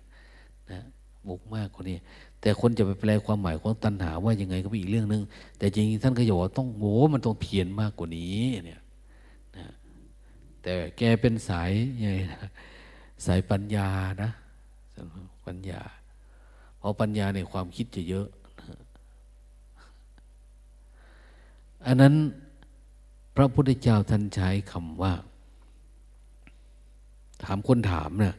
บุกมากกว่านี้แต่คนจะไปแปลความหมายของตัณหาว่ายังไงก็เป็นอีกเรื่องนึงแต่จริงๆท่านก็บอกว่าต้องโหมันต้องเพียรมากกว่านี้เนี่ยนะแต่แกเป็นสายยังไงสายปัญญานะปัญญาเพราะปัญญาในความคิดจะเยอะอันนั้นพระพุทธเจ้าท่านใช้คำว่าถามคนถามนะ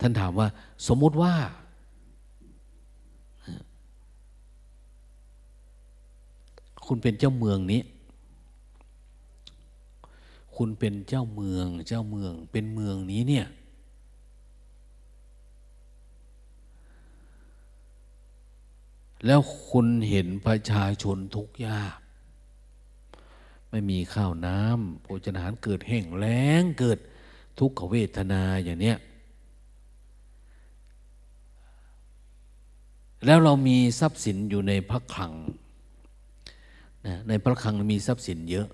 ท่านถามว่าสมมติว่าคุณเป็นเจ้าเมืองนี้คุณเป็นเจ้าเมืองเป็นเมืองนี้เนี่ยแล้วคุณเห็นประชาชนทุกข์ยากไม่มีข้าวน้ำโภชนาหารเกิดแห้งแล้งเกิดทุกขเวทนาอย่างเนี้ยแล้วเรามีทรัพย์สินอยู่ในพระคลังนะในพระคลังมีทรัพย์สินเยอะ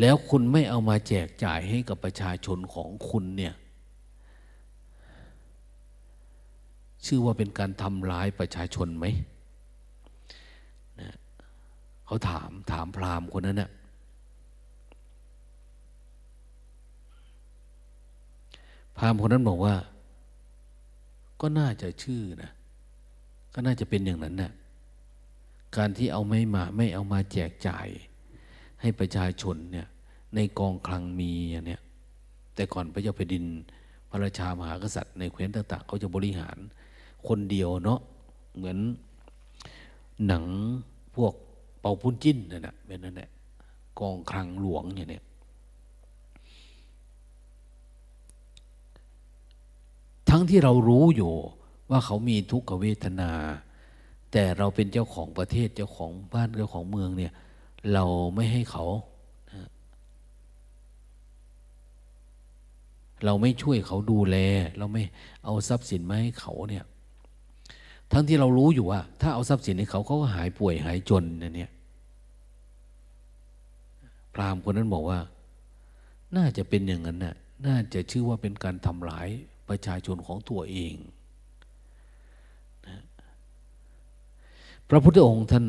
แล้วคุณไม่เอามาแจกจ่ายให้กับประชาชนของคุณเนี่ยชื่อว่าเป็นการทำร้ายประชาชนไหมนะเขาถามพราหมณ์คนนั้นนะพราหมณ์คนนั้นบอกว่าก็น่าจะชื่อนะก็น่าจะเป็นอย่างนั้นนะการที่เอาไม่เอามาแจกจ่ายให้ประชาชนเนี่ยในกองคลังมีอย่างเนี้ยแต่ก่อนพระเจ้าแผ่นดินพระราชามหากษัตริย์ในแคว้นต่างๆเขาจะบริหารคนเดียวเนาะเหมือนหนังพวกเป่าปุ้นจิ้นนั่นแหละเป็นนั่นแหละกองคลังหลวงอย่างเนี้ยทั้งที่เรารู้อยู่ว่าเขามีทุกขเวทนาแต่เราเป็นเจ้าของประเทศเจ้าของบ้านเจ้าของเมืองเนี่ยเราไม่ให้เขานะเราไม่ช่วยเขาดูแลเราไม่เอาทรัพย์สินมาให้เขาเนี่ยทั้งที่เรารู้อยู่ว่าถ้าเอาทรัพย์สินให้เขาเขาก็หายป่วยหายจนเนี่ยพราหมณ์คนนั้นบอกว่าน่าจะเป็นอย่างนั้นน่ะน่าจะชื่อว่าเป็นการทำร้ายประชาชนของตัวเองนะพระพุทธองค์ท่าน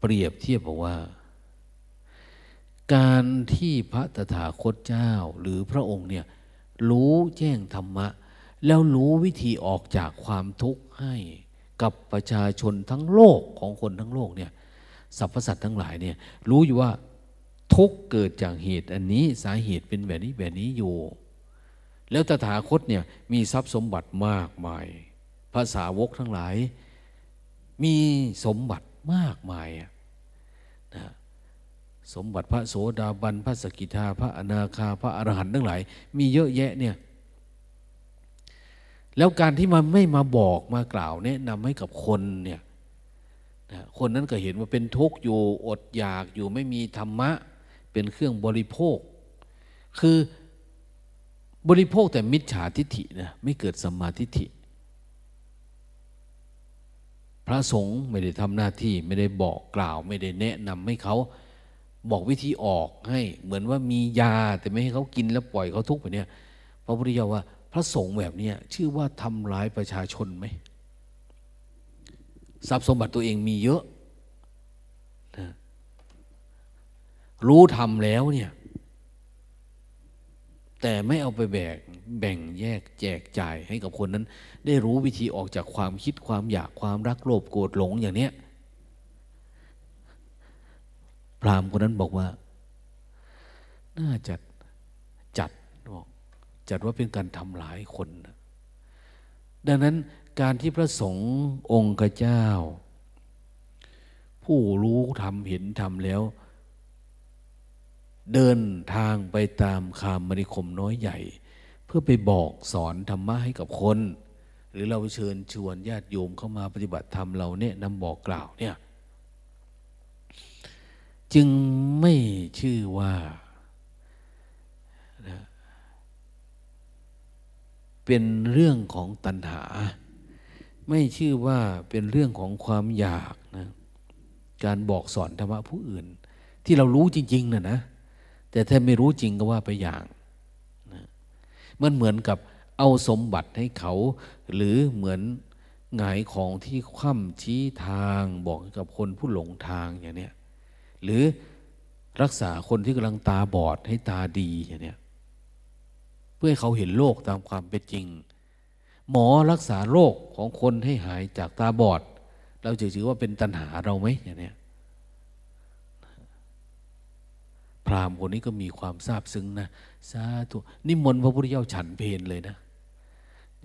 เปรียบเทียบบอกว่าการที่พระตถาคตเจ้าหรือพระองค์เนี่ยรู้แจ้งธรรมะแล้วรู้วิธีออกจากความทุกข์ให้กับประชาชนทั้งโลกของคนทั้งโลกเนี่ยสรรพสัตว์ทั้งหลายเนี่ยรู้อยู่ว่าทุกข์เกิดจากเหตุอันนี้สาเหตุเป็นแบบนี้อยู่แล้วตถาคตเนี่ยมีทรัพย์สมบัติมากมายพระสาวกทั้งหลายมีสมบัติมากมายนะสมบัติพระโสดาบันพระสกิทาพระอนาคาพระอรหันต์ทั้งหลายมีเยอะแยะเนี่ยแล้วการที่มันไม่มาบอกมากล่าวแนะนำให้กับคนเนี่ยนะคนนั้นก็เห็นว่าเป็นทุกข์อยู่อดอยากอยู่ไม่มีธรรมะเป็นเครื่องบริโภคคือบริโภคแต่มิจฉาทิฏฐินะไม่เกิดสัมมาทิฏฐิพระสงฆ์ไม่ได้ทำหน้าที่ไม่ได้บอกกล่าวไม่ได้แนะนำให้เขาบอกวิธีออกให้เหมือนว่ามียาแต่ไม่ให้เขากินแล้วปล่อยเขาทุกข์ไปเนี่ยพระพุทธเจ้าว่าพระสงฆ์แบบนี้ชื่อว่าทำร้ายประชาชนไหมทรัพย์สมบัติตัวเองมีเยอะนะรู้ทำแล้วเนี่ยแต่ไม่เอาไปแบ่งแยกแจกจ่ายให้กับคนนั้นได้รู้วิธีออกจากความคิดความอยากความรักโลภโกรธหลงอย่างเนี้ยพราหมณ์คนนั้นบอกว่าน่าจะจัดว่าเป็นการทำลายคนดังนั้นการที่พระสงฆ์องค์เจ้าผู้รู้ธรรมเห็นธรรมแล้วเดินทางไปตามคำมนิคมน้อยใหญ่เพื่อไปบอกสอนธรรมะให้กับคนหรือเราเชิญชวนญาติโยมเข้ามาปฏิบัติธรรมเราเนี่ยนำบอกกล่าวเนี่ยจึงไม่ชื่อว่า เป็นเรื่องของตัณหาไม่ชื่อว่าเป็นเรื่องของความอยากนะการบอกสอนธรรมะผู้อื่นที่เรารู้จริงๆนะแต่ถ้าไม่รู้จริงก็ว่าไปอย่างนะมันเหมือนกับเอาสมบัติให้เขาหรือเหมือนหงายของที่คว่ำชี้ทางบอกกับคนผู้หลงทางอย่างเนี้ยหรือรักษาคนที่กำลังตาบอดให้ตาดีอย่างเนี้ยเพื่อให้เขาเห็นโลกตามความเป็นจริงหมอรักษาโรคของคนให้หายจากตาบอดเราจะถือว่าเป็นตัณหาเราไหมอย่างเนี้ยพราหมณ์คนนี้ก็มีความซาบซึ้งนะสาธุนิมนต์พระพุทธเจ้าฉันเพลเลยนะ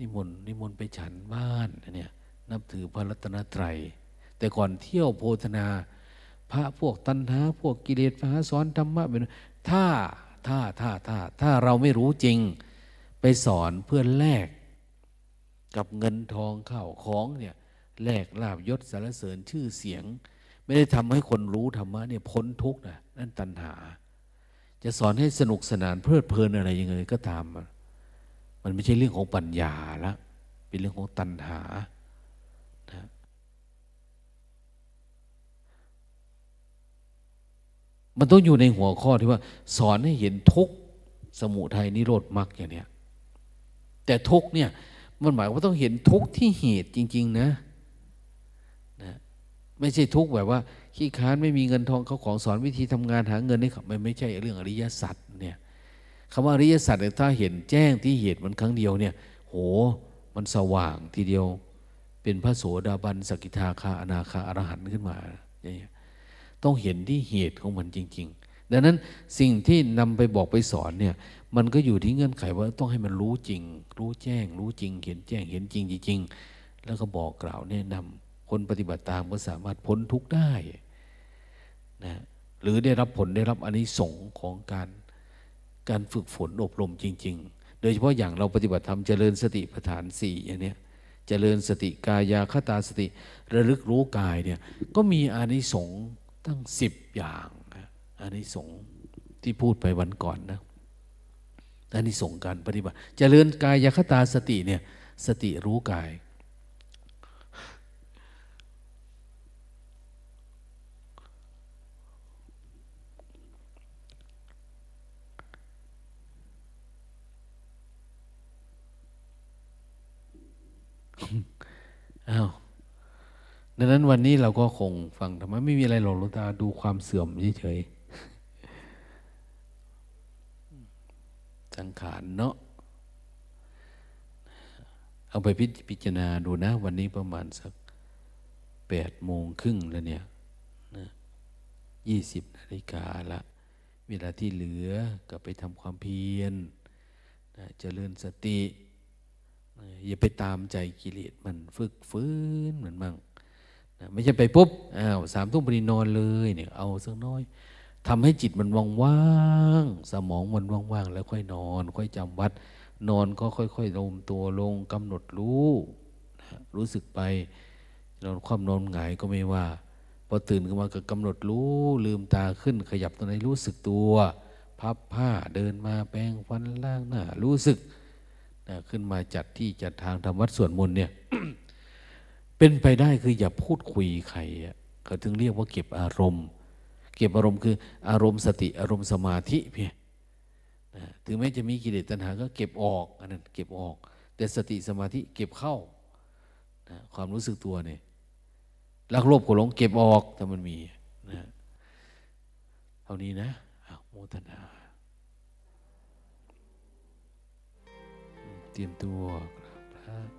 นิมนต์ไปฉันบ้านเนี่ยนับถือพระรัตนตรัยแต่ก่อนเที่ยวโพธนาพระพวกตัณหาพวกกิเลสพระสอนธรรมะเป็นถ้าเราไม่รู้จริงไปสอนเพื่อแลกกับเงินทองข้าวของเนี่ยแลกลาภยศสรรเสริญชื่อเสียงไม่ได้ทำให้คนรู้ธรรมะเนี่ยพ้นทุกข์นะนั่นตัณหาจะสอนให้สนุกสนานเพลิดเพลินอะไรยังไงก็ตามมันไม่ใช่เรื่องของปัญญาละเป็นเรื่องของตัณหานะมันต้องอยู่ในหัวข้อที่ว่าสอนให้เห็นทุกข์สมุทัยนิโรธมรรคอย่างเนี้ยแต่ทุกข์เนี่ยมันหมายว่าต้องเห็นทุกข์ที่เหตุจริงๆนะไม่ใช่ทุกข์แบบว่าขี้ค้านไม่มีเงินทองเขาของสอนวิธีทำงานหาเงินนี่ครับมันไม่ใช่เรื่องอริยสัจเนี่ยคำว่าอริยสัจเนี่ยถ้าเห็นแจ้งที่เหตุมันครั้งเดียวเนี่ยโหมันสว่างทีเดียวเป็นพระโสดาบันสกิทาคาอนาคาอรหันต์ขึ้นมาอย่างเงี้ยต้องเห็นที่เหตุของมันจริงๆดังนั้นสิ่งที่นำไปบอกไปสอนเนี่ยมันก็อยู่ที่เงื่อนไขว่าต้องให้มันรู้จริงรู้แจ้งรู้จริงเห็นแจ้งเห็นจริงจริงแล้วก็บอกกล่าวแนะนำคนปฏิบัติตามก็สามารถพ้นทุกข์ได้นะหรือได้รับผลได้รับอานิสงส์ของการฝึกฝนอบรมจริงๆโดยเฉพาะอย่างเราปฏิบัติธรรมเจริญสติปัฏฐาน4อย่างเนี้ยเจริญสติกายาคตาสติระลึกรู้กายเนี่ยก็มีอานิสงส์ตั้ง10อย่างอานิสงส์ที่พูดไปวันก่อนนะอานิสงส์การปฏิบัติเจริญกายาคตาสติเนี่ยสติรู้กายอ้าวดังนั้นวันนี้เราก็คงฟังธรรมะไม่มีอะไรหรอกหลวงตาดูความเสื่อมเฉยๆสังขารเนาะเอาไปพิจารณาดูนะวันนี้ประมาณสัก 8:30 แล้วเนี่ยนะ20 นาฬิกาละเวลาที่เหลือก็ไปทำความเพียรนะเจริญสติอย่าไปตามใจกิเลสมันฝึกฟื้นเหมือนมั่งไม่ใช่ไปปุ๊บอ้าว3 ทุ่มไปนอนเลยเนี่ยเอาสักน้อยทำให้จิตมันว่างๆสมองมันว่างๆแล้วค่อยนอนค่อยจำวัดนอนก็ค่อยๆลมตัวลงกำหนดรู้นะรู้สึกไปนอนคว่ำนอนหงายก็ไม่ว่าพอตื่นขึ้นมาก็กำหนดรู้ลืมตาขึ้นขยับตัวไหนรู้สึกตัวพับผ้าเดินมาแปรงฟันล้างหน้ารู้สึกขึ้นมาจัดที่จัดทางทำวัดสวดมนต์เนี่ย เป็นไปได้คืออย่าพูดคุยใครเขาถึงเรียกว่าเก็บอารมณ์เก็บอารมณ์คืออารมณ์สติอารมณ์สมาธิเพียงถึงแม้จะมีกิเลสตัณหาก็เก็บออกอันนั้นเก็บออกแต่สติสมาธิเก็บเข้าความรู้สึกตัวเนี่ยรักโลภโกรธหลงเก็บออกแต่มันมีนะเท่านี้นะโมทนาเตรียมตัวครับ